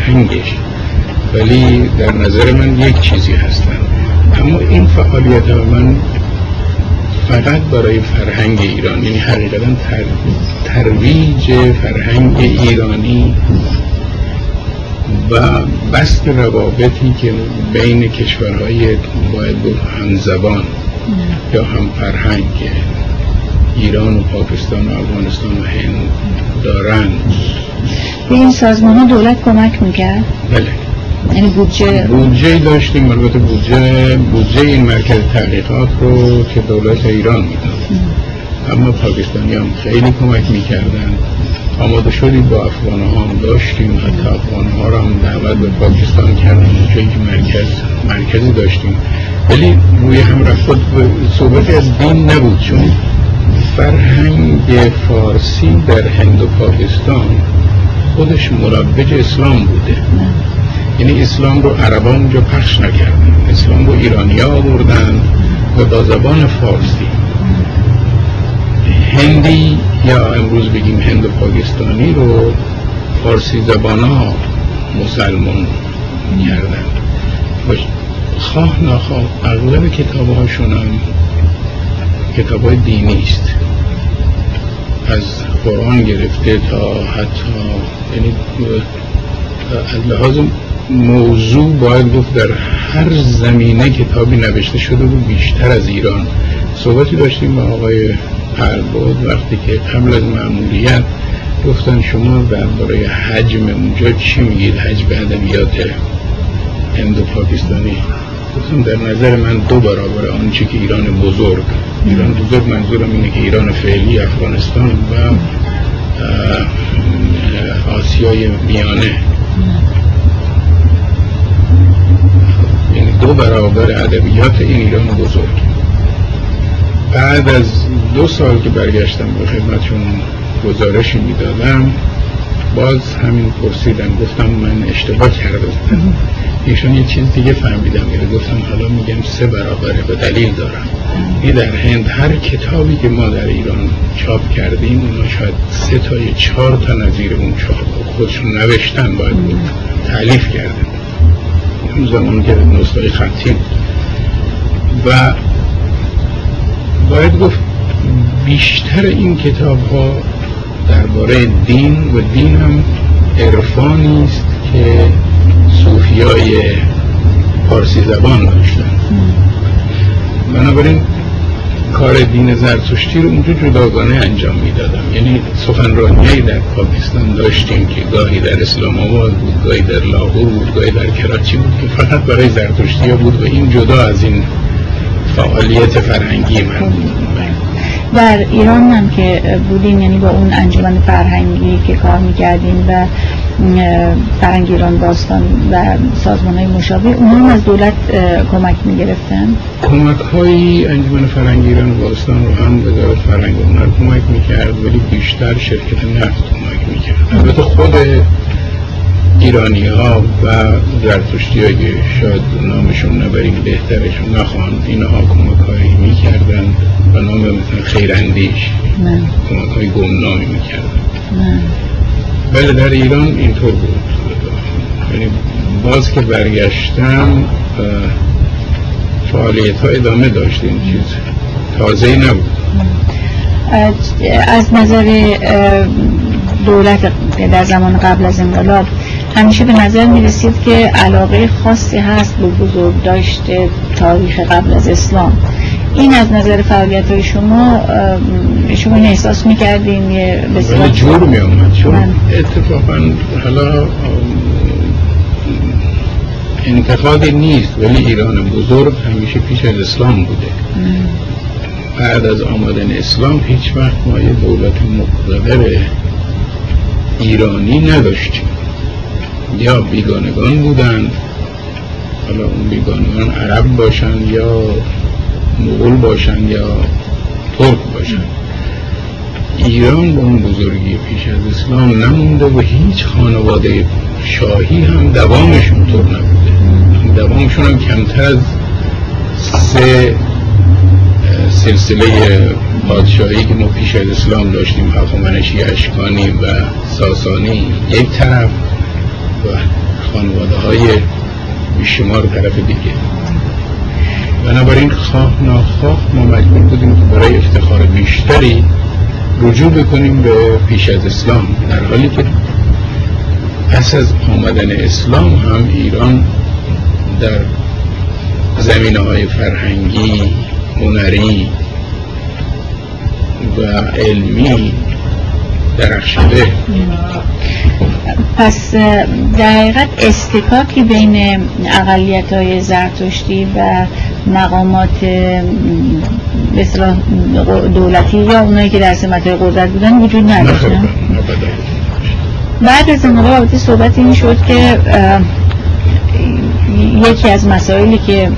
هنگش ولی در نظر من یک چیزی هستن. اما این فعالیت ها من فقط برای فرهنگ ایران، یعنی حقیقتا ترویج فرهنگ ایرانی و بست روابطی که بین کشورهای باید بود هم زبان یا هم فرهنگ ایران و پاکستان و افغانستان و هند دارن. به این سازمان ها دولت کمک میکرد؟ بله، یعنی بودجه بودجه داشتیم. البته بودجه بودجه این مرکز تحقیقات رو که دولت ایران میداد، اما پاکستانی هم خیلی کمک میکردن. آماده شدیم با افغانه ها هم داشتیم، حتی افغانه ها رو هم دعوت به پاکستان کردن چون که مرکز مرکزی داشتیم ولی روی هم رفت. صحبت از دین نبود چون فرهنگ فارسی در هند و پاکستان خودش مروج اسلام بوده، یعنی اسلام رو عربا اونجا پخش نکردن، اسلام رو ایرانیا آوردن و با زبان فارسی. هندی یا امروز بگیم هند و پاکستانی رو فارسی زبان ها مسلمان کردن. خواه نخواه اغلب کتاب هاشون هم کتاب های دینی است، از قرآن گرفته تا حتی یعنی از لحاظ موضوع باید گفت در هر زمینه کتابی نوشته شده بود بیشتر از ایران. صحبتی داشتیم با آقای پلبو وقتی که قبل از مأموریت گفتن شما درباره حجم اونجا چی میگید، حجم ادبیات هند و پاکستانی؟ گفتم در نظر من دو برابر آنچه که ایران بزرگ، ایران بزرگ منظورم اینه که ایران فعلی، افغانستان و آسیای میانه، یعنی دو برابر ادبیات این ایران بزرگ. بعد از دو سال که برگشتم به خدمتشون گزارشی میدادم باز همین پرسیدم، گفتم من اشتباه کردم. ایشون یه چیز دیگه فهمیدم که گفتم حالا میگم سه برابره به دلیل دارم. این در هند هر کتابی که ما در ایران چاپ کردیم اونا شاید سه تا یا چهار تا نظیر اون چاپ خودشون نوشتن باید تألیف کردن اون زمان که نسخه خطی و باید گفت بیشتر این کتاب ها درباره دین و دین هم عرفانی است که صوفیای پارسی زبان داشتن. بنابراین کار دین زرتشتی رو اونجا جداگانه انجام میدادم. یعنی سخنرانیایی در پاکستان داشتیم که گاهی در اسلام آباد بود، گاهی در لاهور بود، گاهی در کراچی بود که فقط برای زرتشتی ها بود و این جدا از این فعالیت فرهنگی من بود. در ایران هم که بودیم، یعنی با اون انجمن فرهنگی که کار میکردیم و فرهنگ ایران باستان و سازمان های مشابه، اونها هم از دولت کمک میگرفتن؟ کمک های انجمن فرهنگ ایران و باستان رو هم وزارت فرهنگ و هنر کمک میکرد، ولی بیشتر شرکت نفت کمک میکرد. البته خود ایرانی ها و زرتشتی های که شاید نامشون نبریم بهترشون نخواند، اینها کمک هایی میکردن و نام مثلا خیراندیش کمک های گمنامی میکردن. بله در ایران اینطور بود. یعنی باز که برگشتم فعالیت ها ادامه داشت، این چیز تازه‌ای نبود. از نظر دولت در زمان قبل از انقلاب همیشه به نظر می رسید که علاقه خاصی هست به بزرگ داشته تاریخ قبل از اسلام. این از نظر فعالیت های شما، شما این احساس می کردین یه بسیار جور می آمد؟ چون اتفاقا حالا انتقادی نیست، ولی ایران بزرگ همیشه پیش از اسلام بوده. ام. بعد از آمدن اسلام هیچ وقت ما یه دولت مقتدر ایرانی نداشتیم، یا بیگانگان بودن، حالا اون بیگانگان عرب باشن یا مغول باشن یا ترک باشن. ایران با اون بزرگی پیش از اسلام نمونده و هیچ خانواده شاهی هم دوامشون طور نبوده، دوامشون هم کمتر از سه سلسله پادشاهی که ما پیش از اسلام داشتیم، هخامنشی، اشکانی و ساسانی یک طرف و خانواده های بیشمار طرف دیگه. بنابراین خواه ناخواه ما مجبور بودیم که برای افتخار بیشتری رجوع بکنیم به پیش از اسلام، در حالی که پس از آمدن اسلام هم ایران در زمینه های فرهنگی، هنری و علمی درخشیده. پس در حقیقت استکاکی بین اقلیت‌های زرتشتی و مقامات به اصطلاح دولتی یا اونایی که در سمت‌های قدرت بودن وجود نداشت. بعد از انقلاب صحبت این شد که یکی از مسائلی که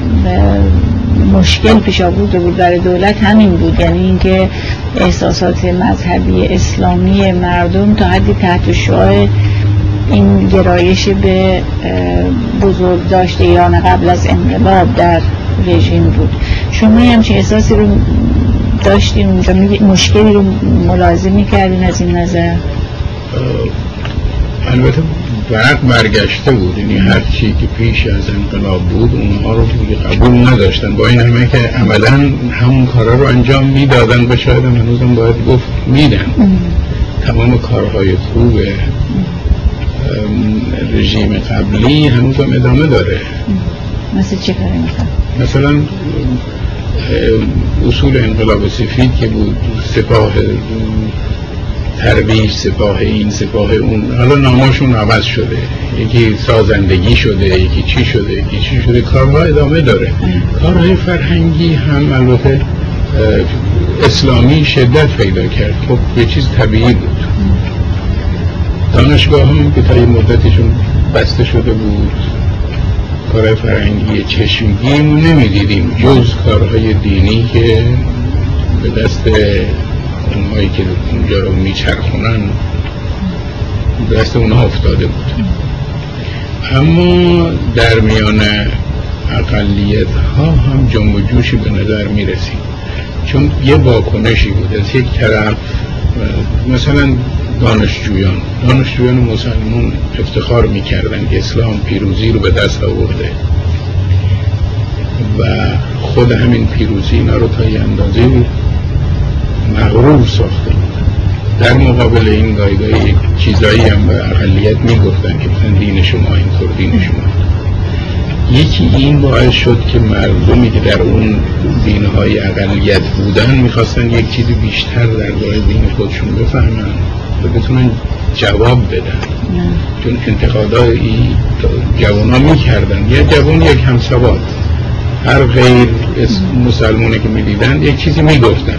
مشکل پیش آورده بود برای دولت همین بود، یعنی اینکه احساسات مذهبی اسلامی مردم تا حدی تحت شعاع این گرایش به بزرگ داشته ایران قبل از انقلاب در رژیم بود. شما همچین احساسی رو داشتین اونجا؟ مشکلی رو ملاحظه می‌کردین از این نظر؟ البته وقت برگشته بود، یعنی هر چی که پیش از انقلاب بود اونها رو دیگه قبول نداشتن، با این همه که عملا همون کارا رو انجام میدادن و شاید هنوزم باید گفت میدن. تمام کارهای خوب رژیم قبلی هنوزم ادامه داره. مثل چه کاری میکنن؟ مثلا اصول انقلاب سفید که بود، سپاه تربیش، سپاه این، سپاه اون، حالا ناماشون عوض شده، یکی سازندگی شده، یکی چی شده، یکی چی شده، کارها ادامه داره. کارهای فرهنگی هم البته اسلامی شدت پیدا کرد، خب یه چیز طبیعی بود. دانشگاه هم که تا یه مدتشون بسته شده بود، کارهای فرهنگی چشمگیمون نمیدیدیم جز کارهای دینی که به دست اونهایی که اونجا رو میچرخونن دست اونها افتاده بود. اما در میان اقلیت ها هم جنب و جوشی به نظر میرسید، چون یه واکنشی بود از یک طرف. مثلا دانشجویان دانشجویان مسلمان افتخار میکردن که اسلام پیروزی رو به دست آورده و خود همین پیروزی اینا رو تا یه اندازه مغرور ساخته بودن. در مقابل این گایگاه یک چیزایی هم به اقلیت میگفتن که مثلا دین شما اینطور، دین شما. یکی این باعث شد که مردمی که در اون دینهای اقلیت بودن میخواستن یک چیزی بیشتر در باره دین خودشون بفهمن و بتونن جواب بدن. نه. چون انتقادایی جوان ها میکردن، یا جوان یک همسواد، هر غیر مسلمانه که میدیدن یک چیزی میگفتن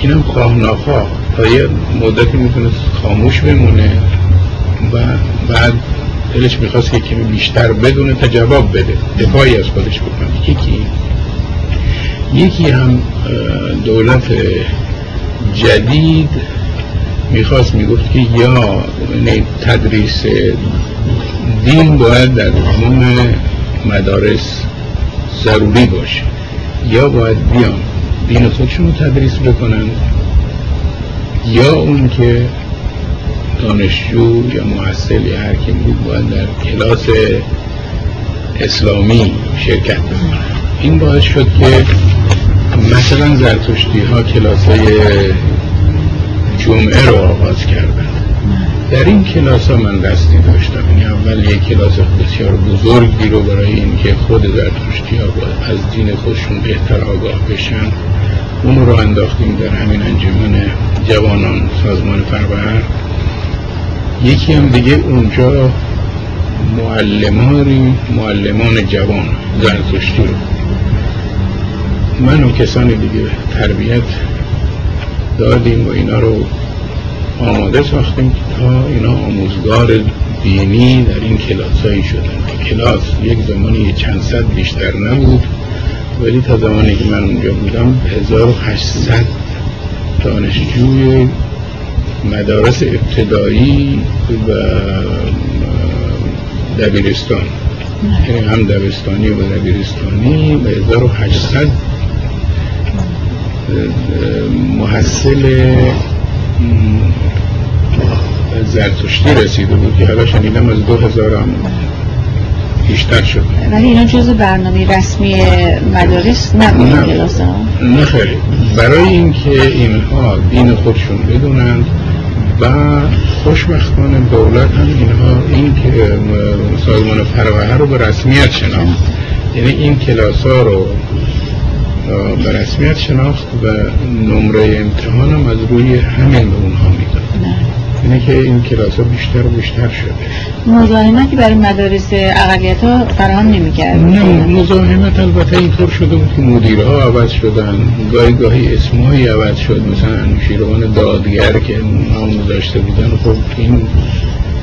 اینم خواه نخواه تا یه مدتی میتونه خاموش بمونه و بعد دلش میخواست که کمی بیشتر بدونه تا جواب بده، دفاعی از خودش بکنه. یکی یکی هم دولت جدید میخواست میگفت که یا تدریس دین باید در عموم مدارس ضروری باشه یا باید بیان دین خودشون رو تدریس بکنن یا اون که دانشجو یا محصل یا هر کی بود باید در کلاس اسلامی شرکت بکنن. این باعث شد که مثلا زرتشتی ها کلاسای جمعه رو آغاز کردن. در این کلاس ها من دستی داشتم، یعنی اول یک کلاس بسیار بزرگی رو برای این که خود زرتشتی ها از دین خودشون بهتر آگاه بشن اون رو انداختیم در همین انجمن جوانان سازمان فربهر. یکی هم دیگه اونجا معلمانی معلمان جوان زرتشتی رو من و کسانی دیگه تربیت دادیم و اینا رو آماده ساختیم تا اینا آموزگار دینی در این کلاسایی شدن. کلاس یک زمانی چند صد بیشتر نبود ولی تا زمانی که من اونجا بودم هزار و هشتصد دانشجوی مدارس ابتدایی و دبیرستان، یعنی هم دبستانی و دبیرستانی و هزار و هشتصد محصل زرتشتی رسیده بود که حالا شنیدم از دو هزار هم بیشتر شد. ولی اینا جزء برنامه رسمی مدارس نبود این کلاس ها؟ نه خیلی، برای اینکه اینها دین خودشون بدونند و خوشبختانه دولت هم اینها این که سازمان فربهر رو به رسمیت شناخت، یعنی این کلاس ها رو به رسمیت شناخت و نمره امتحان هم از روی همین به اونها میداد، یعنی که این کلاس ها بیشتر و بیشتر شده. مزاحمتی برای مدارس اقلیت ها فراهم نمیکرد؟ نه مزاحمت البته اینطور شده بود که مدیرها عوض شدن، گاهی گاهی اسمهایی عوض شد، مثلا انوشیروان دادگر که نام داشته بودن خب این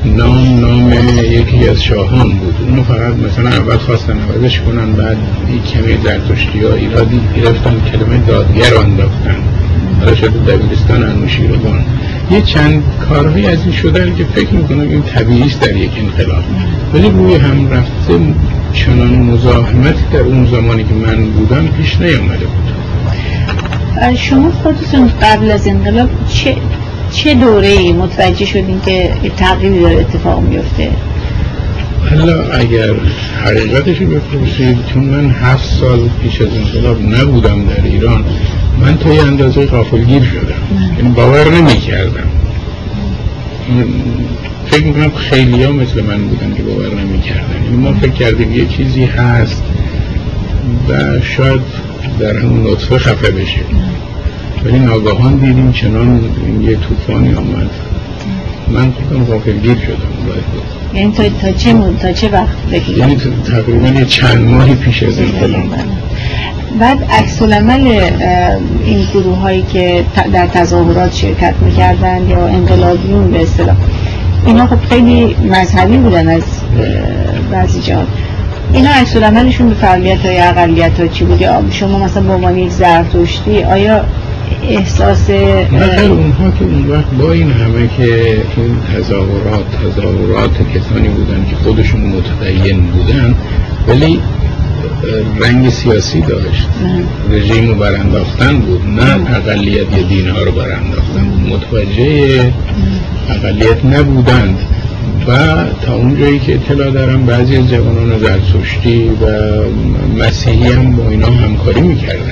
نام نام یکی از شاهان بود، اونو فقط مثلا اول خواستن عوضش کنن، بعد یک کمی زرتشتی ها ایرادی گرفتن کلمه دادگر انداختن حالا شده دبیرستان انوشیروان. یه چند کارهایی از این شدن که فکر میکنم این طبیعی است در یک انقلاب، ولی روی هم رفته چنان مزاحمت در اون زمانی که من بودم پیش نیامده بود. شما خودتون قبل از انقلاب چه چه دوره‌ای متوجه شدین که تغییری داره اتفاق میفته؟ حالا اگر حقیقتش رو بپرسید چون من هفت سال پیش از انقلاب نبودم در ایران، من تا یه اندازه غافلگیر شدم، باور نمی کردم. فکر میکنم خیلی ها مثل من بودن که باور نمی کردن. ما فکر کردیم یه چیزی هست و شاید در همون لطفه خفه بشه، ولی ناگهان دیدیم چنان یه طوفانی آمد من خودم غافلگیر شدم. یعنی تا, تا چه مون تا چه وقت بگیرم؟ یعنی تقریبا یه چند ماهی پیش از انقلاب. بعد عکس العمل این گروه هایی که در تظاهرات شرکت میکردن یا انقلابیون به اصطلاح، اینا خب خیلی مذهبی بودن از بعضی جاها، اینا عکس العملشون به فعالیت های اقلیت ها چی بود؟ شما مثلا به عنوان یک زرتشتی آیا احساس مثلا اونها که اون وقت با این همه که این تظاهرات تظاهرات کسانی بودن که خودشون متدین بودن ولی رنگ سیاسی داشت، رژیم رو برانداختن بود نه اقلیت یا دین ها رو برانداختن، متوجه اقلیت نبودند. و تا اونجایی که اطلاع دارم بعضی از جوانان زرتشتی و مسیحی هم با اینا همکاری میکردن،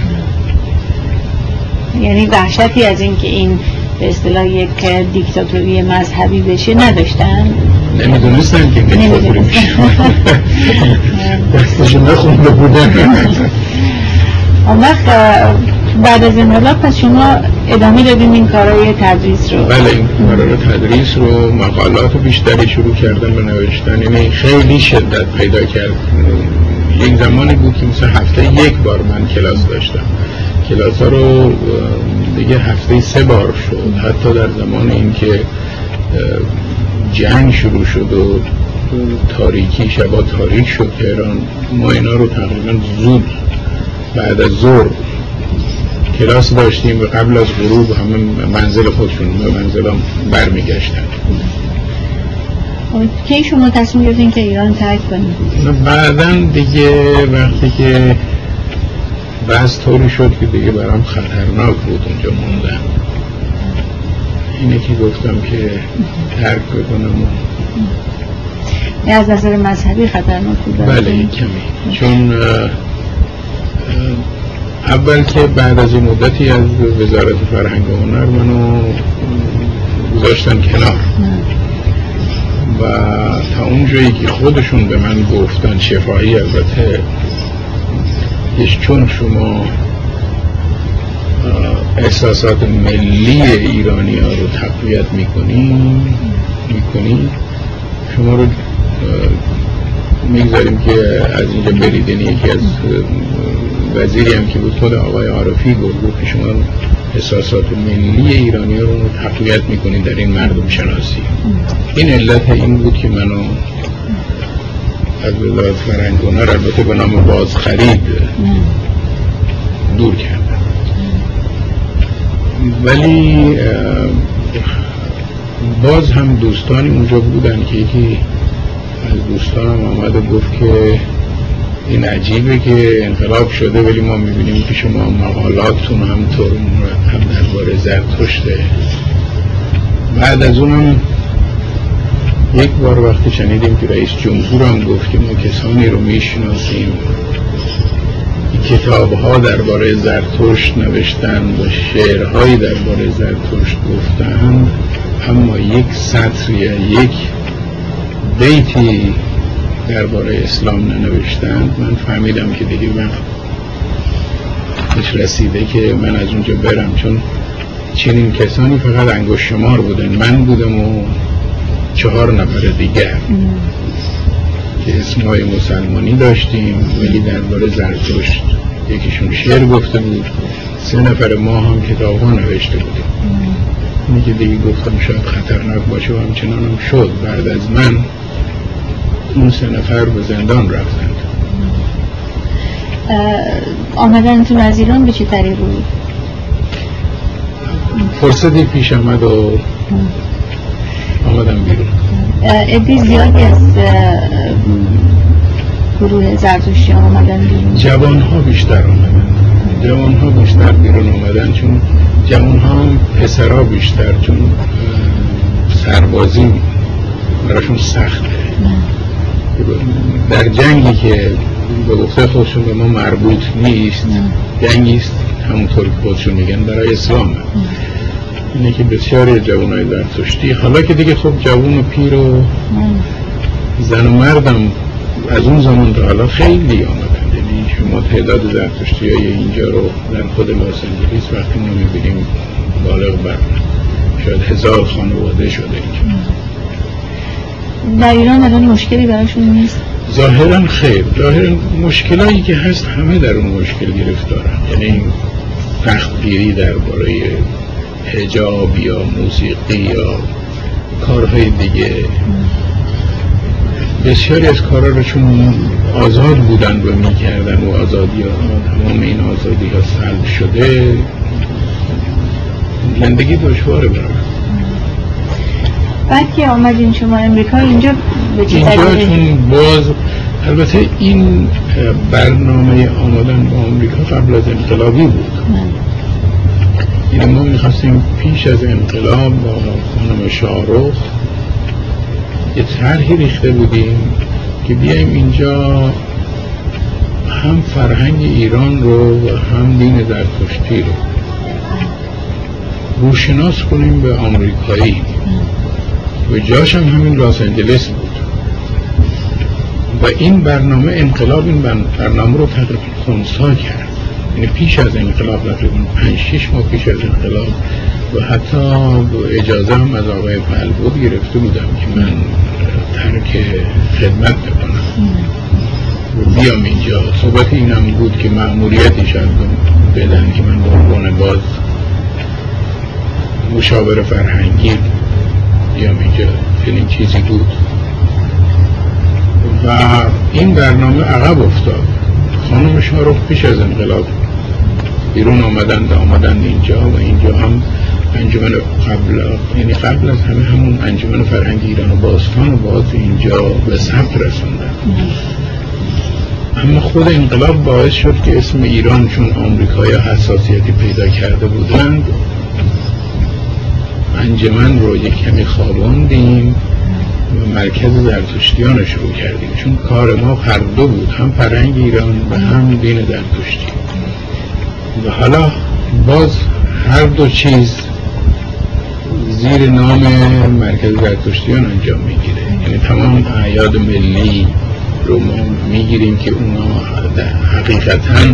یعنی وحشتی از این که این به اصطلاح یک دیکتاتوری مذهبی بشه نداشتن؟ نمیدونستن که دیکتاتوری میشه، دستشون نخونده بودن. اون وقت بعد از انقلاب پس شما ادامه دادیم این کارهای تدریس رو؟ بله این کارهای تدریس رو، مقالات بیشتری شروع کردن به نوشتن، یعنی خیلی شدت پیدا کرد. یک زمانی بود که مثلا هفته یک بار من کلاس داشتم، کلاس ها رو دیگه هفته سه بار شد، حتی در زمان اینکه جنگ شروع شد و تاریکی شبا تاریک شد تهران، ما اینا رو تقریبا زود بعد از ظهر کلاس داشتیم و قبل از غروب همه منزل خودشون به منزل هم برمیگشتن. کی شما تصمیم گرفتین که ایران ترک کنید؟ بعدن دیگه وقتی که بحث طوری شد که دیگه برام خطرناک بود اونجا موندن، اینه که گفتم که ترک بکنم. نه از نظر مذهبی خطرناک بود؟ بله کمی، چون اول که بعد از این مدتی از وزارت فرهنگ و هنر منو گذاشتن کنار و تا اونجایی که خودشون به من گفتن شفاهی، البته چون شما احساسات ملی ایرانی ها رو تقویت میکنید، شما رو میگذاریم که از اینجا بریدن. یکی از وزیری هم که بود خود آقای عرفی گفت که شما احساسات ملی ایرانی ها رو تقویت میکنید در این مردم شناسی. این علت این بود که منو از وزارت فرهنگ و هنر البته به نام بازخرید دور کردن. ولی باز هم دوستانی اونجا بودن که یکی از دوستانم آمد و گفت که این عجیبه که انقلاب شده ولی ما میبینیم که شما مقالاتتون هم طور مرتب درباره زرتشته. بعد از اونم یک بار وقتی شنیدیم که رئیس جمهور هم گفت که ما کسانی رو میشناسیم کتاب‌ها درباره زرتشت نوشتن و شعرهایی درباره زرتشت گفتن، اما یک سطر یا یک بیتی درباره اسلام ننوشتن. من فهمیدم که دیگه من پیش رسیده که من از اونجا برم، چون چنین کسانی فقط انگشت شمار بودن، من بودم و چهار نفر دیگر که اسمهای مسلمانی داشتیم ولی درباره زرتشت یکیشون شعر گفته بود، سه نفر ما هم کتاب‌ها نوشته بودیم. اینی که دیگه گفتم شاید خطرناک باشه و همچنان هم شد. بعد از من اون سه نفر به زندان رفتند. آمدنتون از ایران به چه طریق بود؟ فرصتی پیش آمد و آمدم بیرون. عده زیادی از گروه زرتشتیان آمدن بیرون؟ جوانها بیشتر آمدن، جوانها بیشتر بیرون آمدن، چون جوانها هم پسرها بیشتر، چون سربازی براشون سخته. در جنگی که به گفته خودشون به ما مربوط نیست، جنگیست همونطور که خودشون میگن برای اسلام. اینه که بسیاری جوانای زرتشتی، حالا که دیگه خب جوان و پیر و زن و مردم از اون زمان تا حالا خیلی آمدند. یعنی شما تعداد زرتشتی های اینجا رو در خود لس آنجلس وقتی ما میبینیم بالغ بر شاید هزار خانواده شده اینجا. در ایران الان مشکلی براشون نیست؟ ظاهرا خیر. ظاهرا مشکلایی که هست همه در اون مشکل گرفتارن، یعنی تخبیری درباره حجاب یا موسیقی یا کارهای دیگه. بسیاری از کارها رو چون آزاد بودن و میکردن و آزادی ها، تمام این آزادی ها سلب شده، زندگی دشواره برام. بعد که آمدین شما امریکا، اینجا به چه دلیل؟ چون باز البته این برنامه آمدن به آمریکا قبل از انقلابی بود. مم. این ما میخواستیم پیش از انقلاب با خانم شارخ یه طرحی ریخته بودیم که بیایم اینجا هم فرهنگ ایران رو و هم دین زرتشتی رو روشناس کنیم به آمریکایی و جاش هم همین لس آنجلس بود. و این برنامه انقلاب این برنامه رو تقریبا خونسا کرد. یعنی پیش از انقلاب تقریبا پنج شش ماه پیش از انقلاب و حتی اجازه هم از آقای پلبو گرفته بودم که من ترک خدمت بکنم و بیام اینجا. صحبت اینم بود که مأموریتی شد بدن که من به عنوان باز مشاور فرهنگی یا میگه این چیزی بود و این برنامه عقب افتاد. خانم شارخ پیش از انقلاب بیرون آمدند آمدند اینجا و اینجا هم انجمن قبل یعنی قبل از همه همون انجمن فرهنگی ایران و باستان و باز اینجا به ثبت رسوندند. اما خود انقلاب باعث شد که اسم ایران چون آمریکایی‌ها حساسیتی پیدا کرده بودند انجمن رو یک کمی خواباندیم و مرکز زرتشتیان رو شروع کردیم، چون کار ما هر دو بود، هم فرهنگ ایران و هم دین زرتشتی. و حالا باز هر دو چیز زیر نام مرکز زرتشتیان انجام میگیره، یعنی تمام اعیاد ملی رو ما میگیریم که اونا حقیقتاً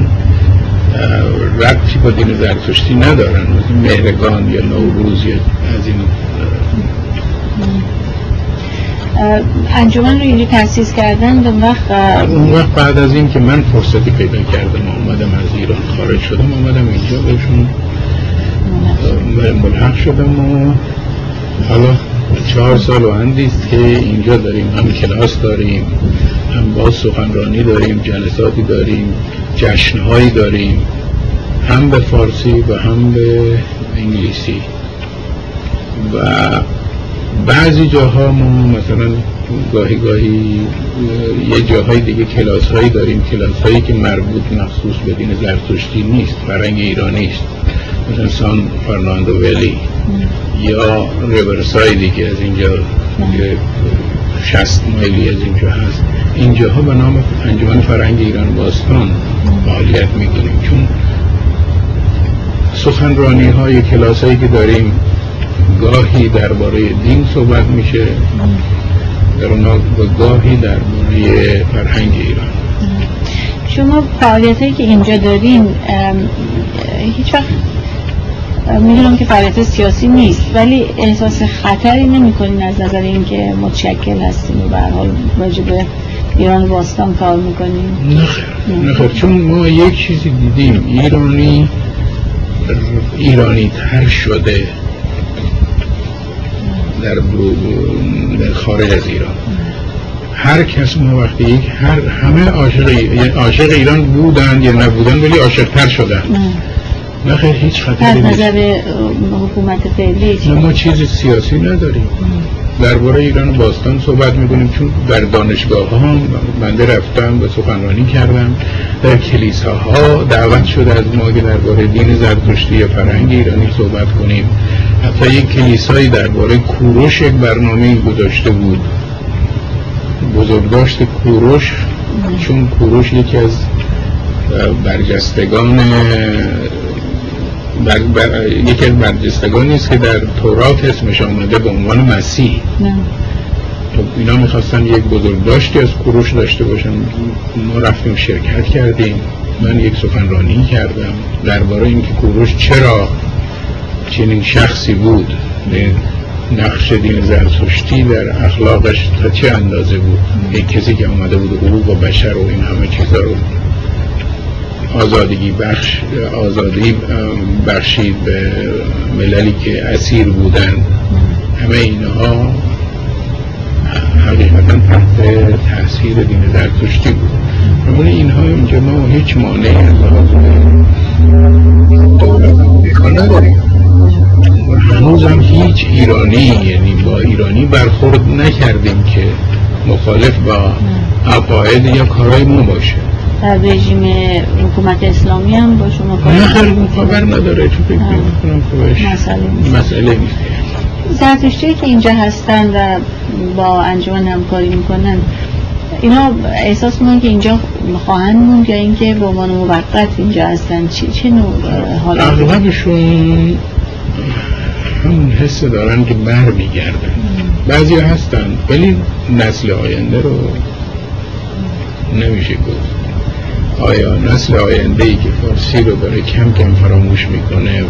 ربطی با دین زرتشتی ندارن، مهرگان یا نوروز یا از این انجمن رو اینجا تأسیس کردن. اون وقت اون وقت بعد از این که من فرصتی پیدا کردم آمدم از ایران خارج شدم آمدم اینجا بهشون ملحق شدم و حالا چهار سال و اندیست که اینجا داریم، هم کلاس داریم، هم باز سخنرانی داریم، جلساتی داریم، جشنهایی داریم، هم به فارسی و هم به انگلیسی. و بعضی جاها ما مثلا گاهی گاهی یه جاهای دیگه کلاس هایی داریم، کلاس هایی که مربوط مخصوص به دین زرتشتی نیست، فرهنگ ایرانی است، مثلا سان فرناندو ولی یا ریورسایدی که از اینجا شصت مایلی از اینجا هست. اینجاها به نام انجمن فرهنگ ایران باستان فعالیت می‌کنیم، چون سخنرانی های کلاس هایی که داریم گاهی درباره دین صحبت میشه در اونها و گاهی درباره فرهنگ ایران. شما فعالیت هایی که اینجا دارین هیچ وقت میدونم که فعالیت سیاسی نیست، ولی احساس خطری نمی‌کنین از نظر اینکه متشکل هستیم و به هر حال راجع به ایران باستان کار می‌کنیم؟ نه خیر نه خیر، چون ما یک چیزی دیدیم، ایرانی ایرانی تر شده در در خارج از ایران. هر کس ما وقتی یک هر همه عاشق عاشق ایران بودن یا نبودن ولی عاشق تر شدن. نه خیر هیچ خطری نیست. نظر حکومت فعلی ما چیز سیاسی نداریم. درباره ایران و باستان صحبت می‌کنیم، چون در دانشگاه‌ها هم بنده رفتم و سخنرانی کردم، در کلیساها دعوت شده از ما که درباره دین زرتشتی یا فرهنگ ایرانی صحبت کنیم. حتی یک کلیسایی درباره کوروش یک برنامه گذاشته بود، بزرگداشت کوروش، چون کوروش یکی از برجستگان بر بر یکی از برجستگانی است که در تورات اسمش آمده به عنوان مسیح. نه. خب اینا می‌خواستن یک بزرگداشتی از کوروش داشته باشن. ما رفتیم شرکت کردیم، من یک سخنرانی کردم درباره اینکه کوروش چرا چنین شخصی بود، نقش دین زرتشتی در اخلاقش تا چه اندازه بود، یک کسی که آمده بود حقوق و بشر و این همه چیزا رو آزادگی بخش آزادی بخشید به مللی که اسیر بودن. همه اینها حقیقتا تحت تاثیر دین زرتشتی بود. اون اینها اینجا ما هیچ مانعی از دولت نداریم. هنوز هم هیچ ایرانی یعنی با ایرانی برخورد نکردیم که مخالف با عقاید یا کارهای ما باشه. در رژیم حکومت اسلامی هم با شما کار نداره؟ خبر نداره، چون فکر می‌کنم که مسئله نیست. زرتشتی‌ها که اینجا هستن و با انجمن همکاری میکنن، اینا احساس می‌کنن که اینجا خواهند موند یا اینکه به عنوان موقت اینجا هستن؟ چی چه نوع حالا اغلبشون همون حس دارن که بر میگردن. بعضی هستن ولی نسل آینده رو نمیشه گفت. آیا نسل آینده‌ای که فارسی رو داره کم کم فراموش میکنه و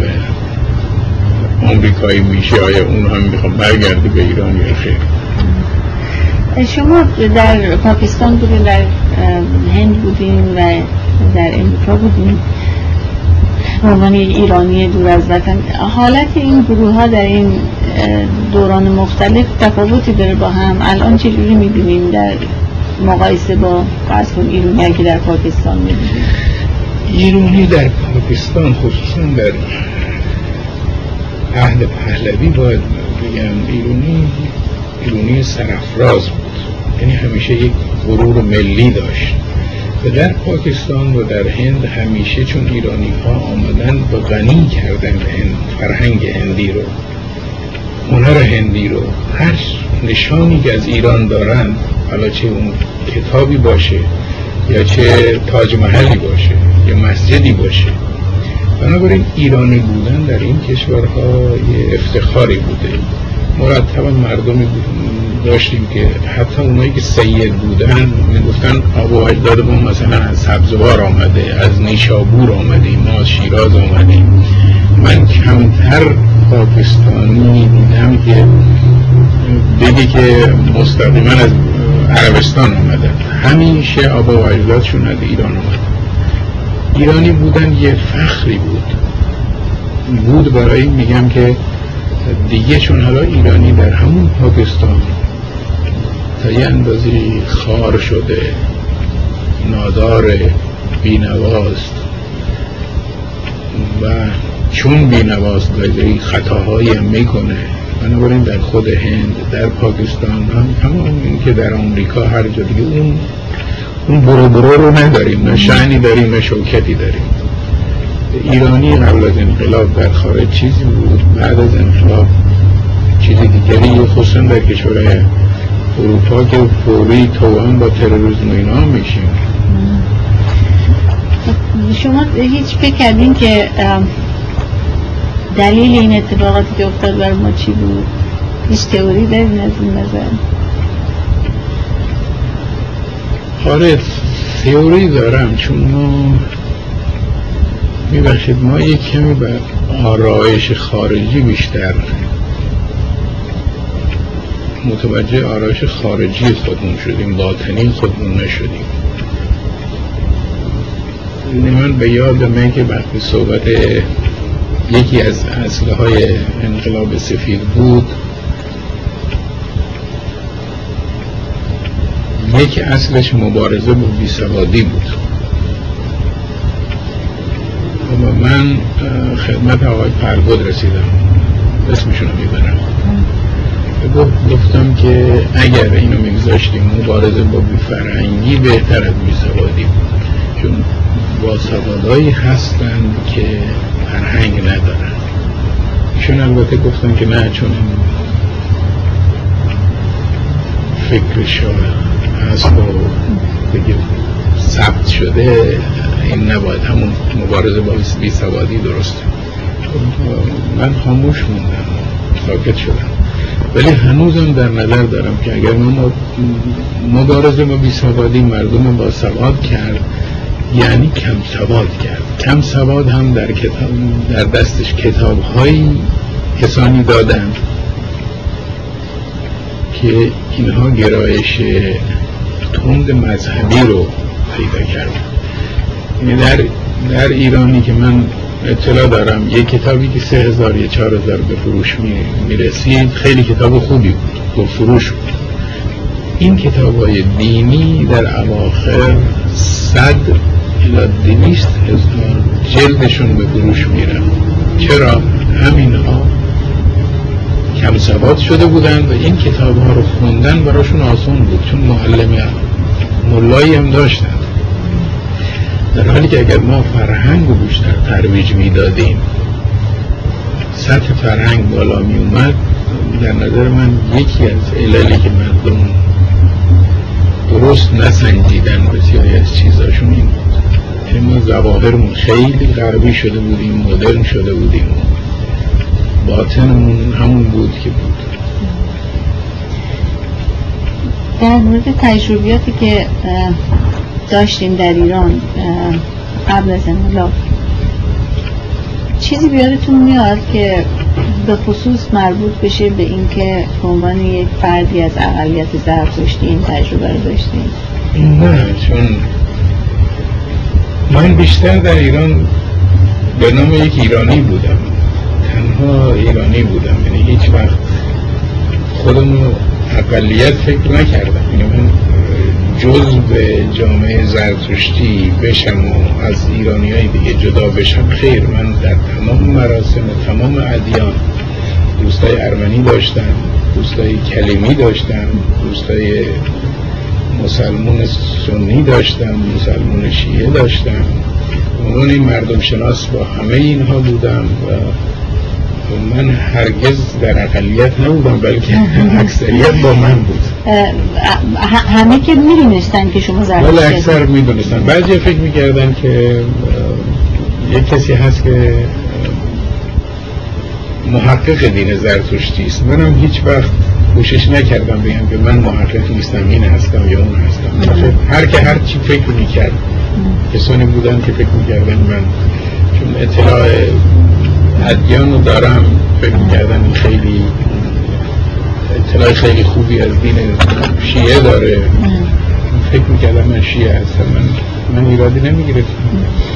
آمریکایی میشه، آیا اون هم میخواد برگرده به ایران یا خیر؟ شما در پاکستان بودین، در هند بودین و در امریکا بودین. عنوان ایرانی دور از وطن. حالت این گروه ها در این دوران مختلف تفاوتی داره با هم. الان چجوری میبینیم در مقایسه با فرض کن ایرانی که در پاکستان میبینیم؟ ایرانی در پاکستان خصوصا در عهد پهلوی باید بگم ایرانی ایرانی سرافراز بود، یعنی همیشه یک غرور ملی داشت. و در پاکستان و در هند همیشه چون ایرانی ها آمدن و غنی کردن هند، فرهنگ هندی رو، هنر هندی رو، هر نشانی که از ایران دارن، حالا چه اون کتابی باشه یا چه تاج محلی باشه یا مسجدی باشه، بنابراین ایرانی بودن در این کشورها یه افتخاری بوده. مرتبا مردمی داشتیم که حتی اونایی که سید بودن میگفتن آب و اجداد ما مثلا از سبزوار آمده، از نیشابور آمده، ما از شیراز آمده. من کمتر پاکستانی دیدم که بگی که مستقیما از عربستان آمدن، همیشه آب و اجدادشون از ایران آمدن. ایرانی بودن یه فخری بود بود برای میگم که دیگه، چون حالا ایرانی در همون پاکستان تا یه اندازی خار شده، ناداره، بینواست و چون بینواست گاهی خطاهایی هم میکنه. بنابراین در خود هند، در پاکستان، همون این که در آمریکا، هر جا دیگه اون اون برو برو رو نداریم، نه شعنی داریم نه شوکتی داریم. ایرانی قبل از انقلاب در خارج چیزی بود، بعد از انقلاب چیز دیگری، خصوصا در کشورهای اروپا که فوری توان با تروریسم اینا میشیم. شما هیچ فکر کردین که دلیل این اتفاقاتی که افتاد بر ما چی بود؟ هیچ تئوری دارین از این نظر؟ آره تئوری دارم، چون ما میبخشید ما یک کمی بر آرایش خارجی بیشتر متوجه آرایش خارجی خودمون شدیم، باطنی خودمون نشدیم. من به یادمه که وقتی صحبت یکی از اصلهای انقلاب سفید بود، یکی اصلش مبارزه با بیسوادی بود و من خدمت آقای پلبو رسیدم، اسمشون رو میبرم، گفتم که اگر اینو میگذاشتیم مبارزه با بیفرهنگی بهتر از بیسوادی بود، چون باسوادایی هستن که فرهنگ ندارن. ایشون البته گفتن که نه، چون فکر شاید هست و دیگه ثبت شده، این نباید، همون مبارزه با بیسوادی درسته. من خاموش موندم، ساکت شدم، ولی هنوزم در نظر دارم که اگر ما مبارزه با بیسوادی مردم با سواد کرد، یعنی کم سواد کرد. کم سواد هم در کتاب، در دستش کتاب هایی کسانی دادن که اینها گرایش تند مذهبی رو پیدا کردن. در در ایرانی که من اطلاع دارم، یک کتابی که سه هزار یا چهار هزار به فروش میرسید، خیلی کتاب خوبی بود و فروش بود. این کتاب‌های دینی در اواخر صد الی دویست هزار جلدشون به فروش میرن. چرا؟ همینها کم سواد شده بودن و این کتاب‌ها رو خوندن براشون آسان بود، چون معلمی هم ملایی هم داشتن. در حالی که اگر ما فرهنگ رو بیشتر ترویج میدادیم، سطح فرهنگ بالا می اومد. در نظر من یکی از عللی که مردم درست نسنجیدن بسیاری از چیزاشون این بود که ما ظواهرمون خیلی غربی شده بودیم، مدرن شده بودیم، باطنمون همون بود که بود. در مورد تجربیاتی که داشتیم در ایران قبل از انقلاب، چیزی بیارتون میاد که به خصوص مربوط بشه به این که به عنوان یک فردی از اقلیت زرتشتی این تجربه رو داشتیم؟ نه، چون من بیشتر در ایران به نام یک ایرانی بودم، تنها ایرانی بودم، یعنی هیچ وقت خودم رو اقلیت فکر نکردم، یعنی من جزو جامعه زرتشتی بشم و از ایرانی های دیگه جدا بشم خیر. من در تمام مراسم تمام ادیان دوستای ارمنی داشتم، دوستای کلیمی داشتم، دوستای مسلمون سنی داشتم، مسلمون شیعه داشتم، اون مردم شناس با همه اینها بودم و من هرگز در اقلیت نبودم، بلکه اکثریت با من بود. همه که می‌دونستن که شما زرتشتی هستید؟ بله، اکثر می‌دونستن. بعضی فکر می‌کردن که یک کسی هست که محقق دین زرتشتی است. منم هیچ وقت کوشش نکردم بگم که من محقق نیستم، این هستم یا اون هستم. هر که هر چی فکر می‌کرد، کسانی بودن که فکر می‌کردن من چون اطلاع ادیان رو دارم فکر می‌کردن خیلی اطلاع خیلی خوبی از دین شیعه داره، فکر می‌کردن من شیعه هستم. من من ایرادی نمی‌گیره،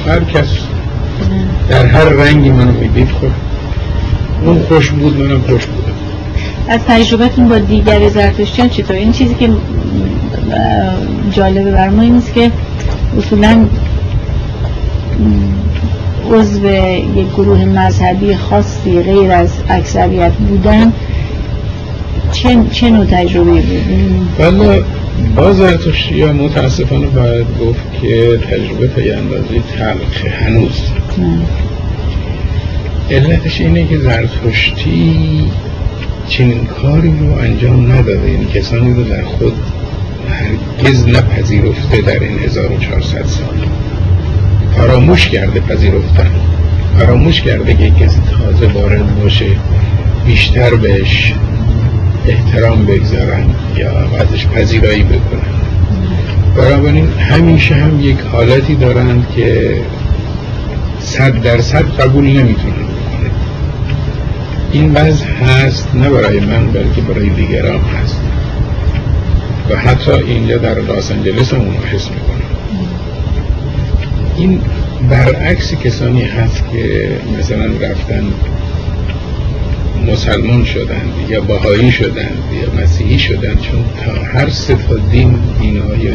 هر کس در هر رنگی منو می‌دید، خب اون خوش بود منم خوش بودم. از تجربتون با دیگر زرتشتیان چطور؟ این چیزی که جالبه برام این است که اصولاً عضو یک گروه مذهبی خاصی غیر از اکثریت بودن چه, چه نوع تجربه بود؟ بله، با زرتشتیان متاسفانه باید گفت که تجربه تا یه اندازه تلخه هنوز. علتش اینه که زرتشتی چنین کاری رو انجام نداده، یعنی کسانی رو در خود هرگز نپذیرفته. در این هزار و چهارصد سال فراموش کرده پذیرفتن، فراموش کرده که کسی تازه وارد باشه بیشتر بهش احترام بگذارن یا ازش پذیرایی بکنن. بنابراین همیشه هم یک حالتی دارن که صد درصد قبول نمیتونن. این وضع هست نه برای من بلکه برای دیگران هست و حتی اینجا در لس آنجلس هم اون رو حس میکنم. این برعکس کسانی هست که مثلا رفتن مسلمان شدند یا بهایی شدند یا مسیحی شدند، چون تا هر سه تا دین دینهای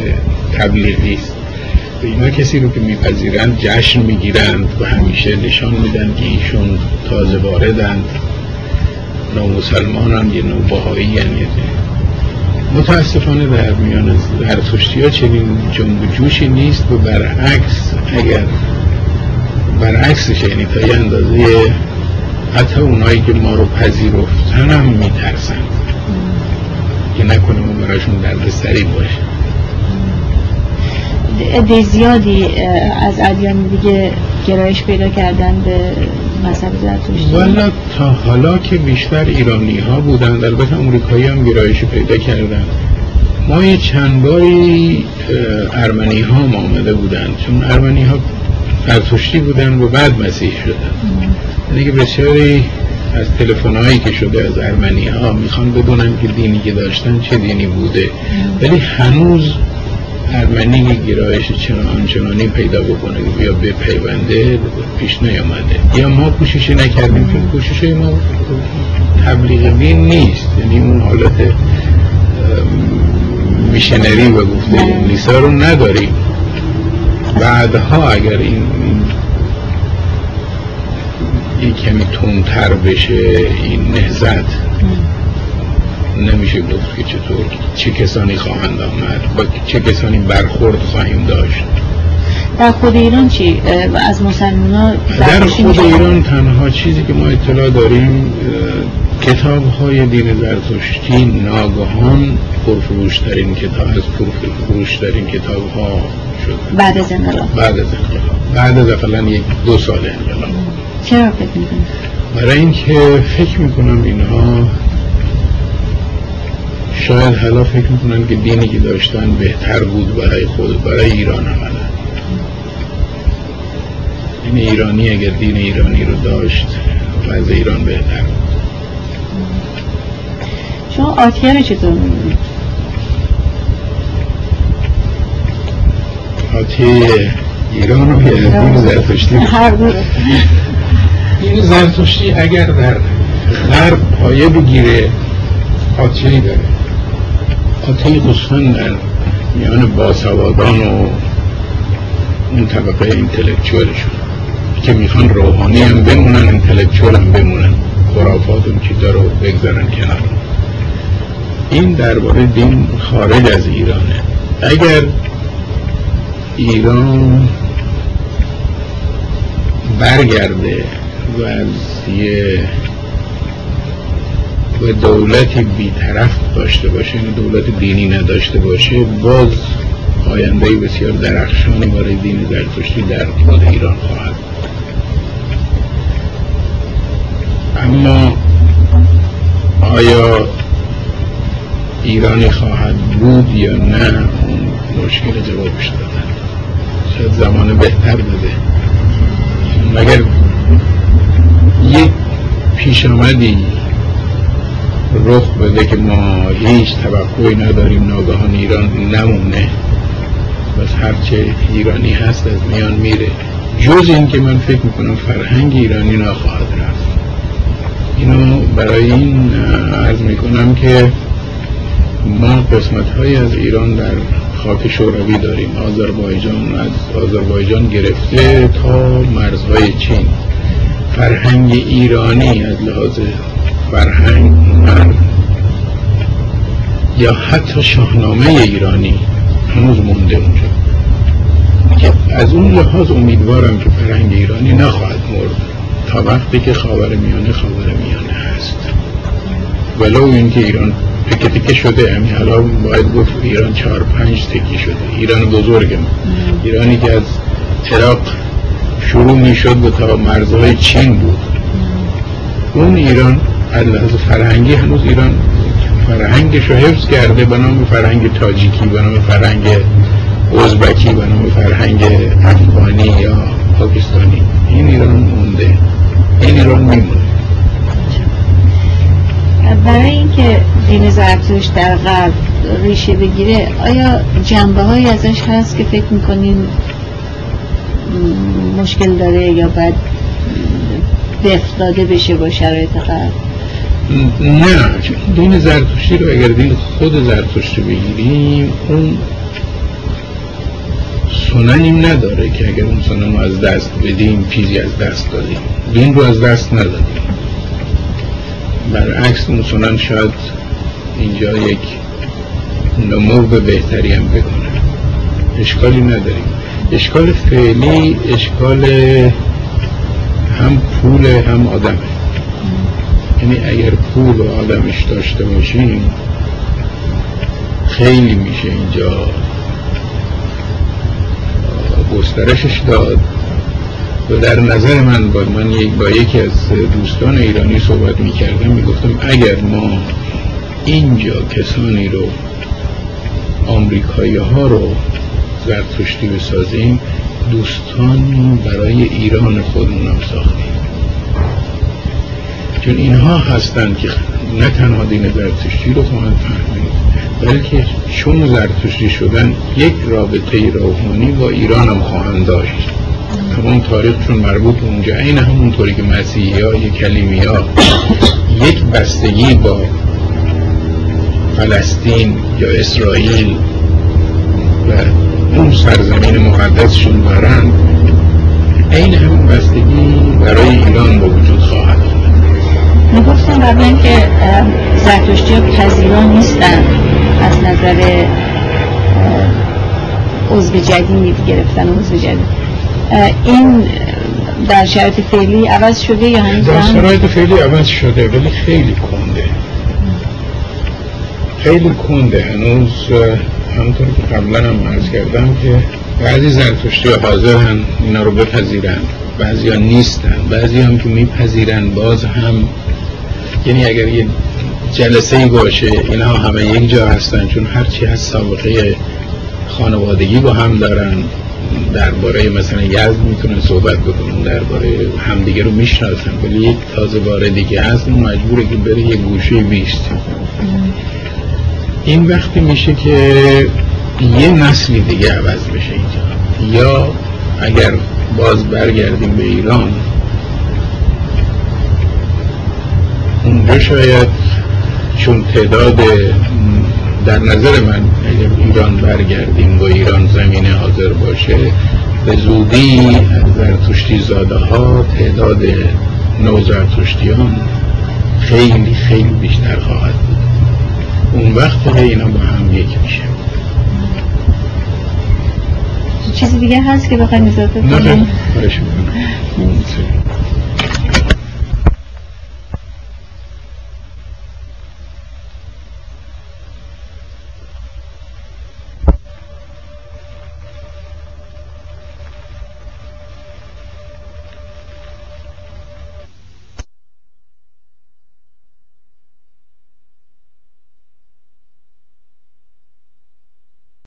تبلیغی است. اینا کسی رو که میپذیرند جشن میگیرند و همیشه نشان میدن که ایشون تازه واردند، نامسلمانند یا نوبهایی‌اند. متاسفانه در میان زرتشتی‌ها چنین جنب و جوشی نیست و برعکس، اگر برعکسش، یعنی تا یه اندازه حتی اونایی که ما رو پذیرفتن هم میترسن که نکنه ما براشون دردسری باشه. عده زیادی از ادیان دیگه گرایش پیدا کردن به مذهب زرتشتی. والا تا حالا که بیشتر ایرانی ها بودند، البته امریکایی هم گرایش پیدا کردن. ما یه چند باری ارمنی ها هم آمده بودند، چون ارمنی ها زرتشتی بودند و بعد مسیح شدند. یعنی که بسیاری از تلفن‌هایی که شده از ارمنی‌ها میخوان بدونن که دینی که داشتن چه دینی بوده، ولی هنوز ارمنی که گرایش چنان چنانی پیدا بکنه یا به پیونده پیش نیامده یا ما کوششی نکردیم، چون کوششی ما تبلیغ دین نیست، یعنی اون حالت میشنری و گفته نیسا رو نداریم. بعدها اگر این این کمی تندتر بشه این نهضت، نمیشه گفت که چطور چه کسانی خواهند آمد و چه کسانی برخورد خواهیم داشت. در خود ایران چی؟ از مسلمان‌ها در خود ایران تنها چیزی که ما اطلاع داریم کتاب‌های دین زرتشتی ناگهان پرفروش‌ترین کتاب از پرفروش‌ترین کتاب‌ها شد. بعد از انقلاب. بعد از انقلاب. بعد از مثلا یک دو سال انقلاب. چرا فکر می‌کنید؟ برای اینکه فکر می‌کنم اینها شاید حالا فکر میکنن که دینی که داشتن بهتر بود برای خود، برای ایران عملا. این ایرانی اگر دین ایرانی رو داشت وضع ایران بهتر بود. شما آتیه رو چطور میبینید؟ آتیه ایرانو که دین زرتشتی هر دین زرتشتی اگر در غرب پایه بگیره قاطعی داره، قاطعی خصوصا در میان باسوادان و اون طبقه اینتلکچوالشون که میخوان روحانی هم بمونن اینتلکچوال هم بمونن، خرافات اون که داره بگذارن کنار. این درباره دین خارج از ایرانه. اگر ایران برگرده و از یه و دولتی بی‌طرف داشته باشه، این دولت دینی نداشته باشه، باز آینده بسیار درخشان برای دین زرتشتی در خود ایران خواهد. اما آیا ایرانی خواهد بود یا نه، اون مشکل جوابش دادن، شاید زمان بهتر بده. مگر یک پیش آمدی رخ بده که ما هیچ توقعی نداریم ناگهان ایران نمونه، بس هرچه ایرانی هست از میان میره، جز این که من فکر میکنم فرهنگ ایرانی نخواهد رفت. اینو برای این عرض میکنم که ما قسمت های از ایران در خاک شوروی داریم، آذربایجان، از آذربایجان گرفته تا مرزهای چین. فرهنگ ایرانی از لحاظ فرهنگ من یا حتی شاهنامه ایرانی هنوز مونده اونجا، که از اون لحاظ امیدوارم که فرهنگ ایرانی نخواهد مرد تا وقتی که خاورمیانه خاورمیانه هست. ولو اینکه ایران تکه تکه شده، همین حالا باید گفت ایران چهار پنج تکه شده، ایران بزرگم، ایرانی که از عراق شروع می شد و تا مرزهای چین بود. اون ایران از لحاظ فرهنگی هنوز ایران فرهنگش رو حفظ کرده به نام فرهنگ تاجیکی، به نام فرهنگ ازبکی، به نام فرهنگ افغانی یا پاکستانی. این ایران مونده، این ایران میمونه. برای اینکه دین زرتشت در غرب ریشه بگیره، آیا جنبه هایی ازش هست که فکر میکنین مشکل داره یا باید دفع داده بشه با شرایط غرب؟ نه، دین زرتشتی رو اگر دین خود زرتشتی بگیریم، اون سننیم نداره که اگر اون سنن رو از دست بدیم چیزی از دست دادیم. دین رو از دست ندادیم، برعکس اون سنن شاید اینجا یک نمو به بهتری هم بکنه. اشکالی نداریم. اشکال فعلی اشکال هم پول هم آدمه. یعنی اگر پول و آدمش داشته باشیم خیلی میشه اینجا گسترشش داد. و در نظر من با من یک با یکی از دوستان ایرانی صحبت میکردم، میگفتم اگر ما اینجا کسانی رو آمریکایی ها رو زرتشتی بسازیم، دوستان برای ایران خودمون هم ساختیم، چون اینها هستن که نه تنها دین زرتشتی رو خواهند فهمید، بلکه چون زرتشتی شدن یک رابطه روحانی با ایران هم خواهند داشت. تمام تاریخشون مربوط اونجا. این همونطوری که مسیحی ها یک کلیمی ها یک بستگی با فلسطین یا اسرائیل و اون سرزمین مقدسشون دارن، این همون بستگی برای ایران با وجود خواهد. میگفتن قبلا که زرتشتی ها پذیران نیستن از نظر عضو جدید گرفتن عضو جدید. این در شرایط فعلی عوض شده یا همین؟ در شرایط فعلی عوض شده ولی خیلی کنده، خیلی کنده هنوز. همونطور که قبلا هم عرض کردم که بعضی زرتشتی حاضر هن اینا رو بپذیرن، بعضی ها نیستن، بعضی هم که میپذیرن باز هم، یعنی اگر یه جلسه باشه اینا همه یک جا هستن، چون هرچی هست سابقه خانوادگی با هم دارن، درباره مثلا یزد میتونن صحبت بکنن، درباره همدیگه رو میشناسن، ولی یک تازه واردی که هست مجبوره که بره یه گوشه بیست. این وقتی میشه که یه نسلی دیگه عوض بشه اینجا، یا اگر باز برگردیم به ایران، اونجا شاید چون تعداد در نظر من اگر ایران برگردیم و ایران زمینه حاضر باشه، به زودی زرتشتی زاده ها تعداد نو زرتشتیان خیلی خیلی بیشتر خواهد بود. اون وقت که اینا با هم یک میشه. چیزی دیگه هست که بخوایم اضافه کنیم؟ نه نه، برای شما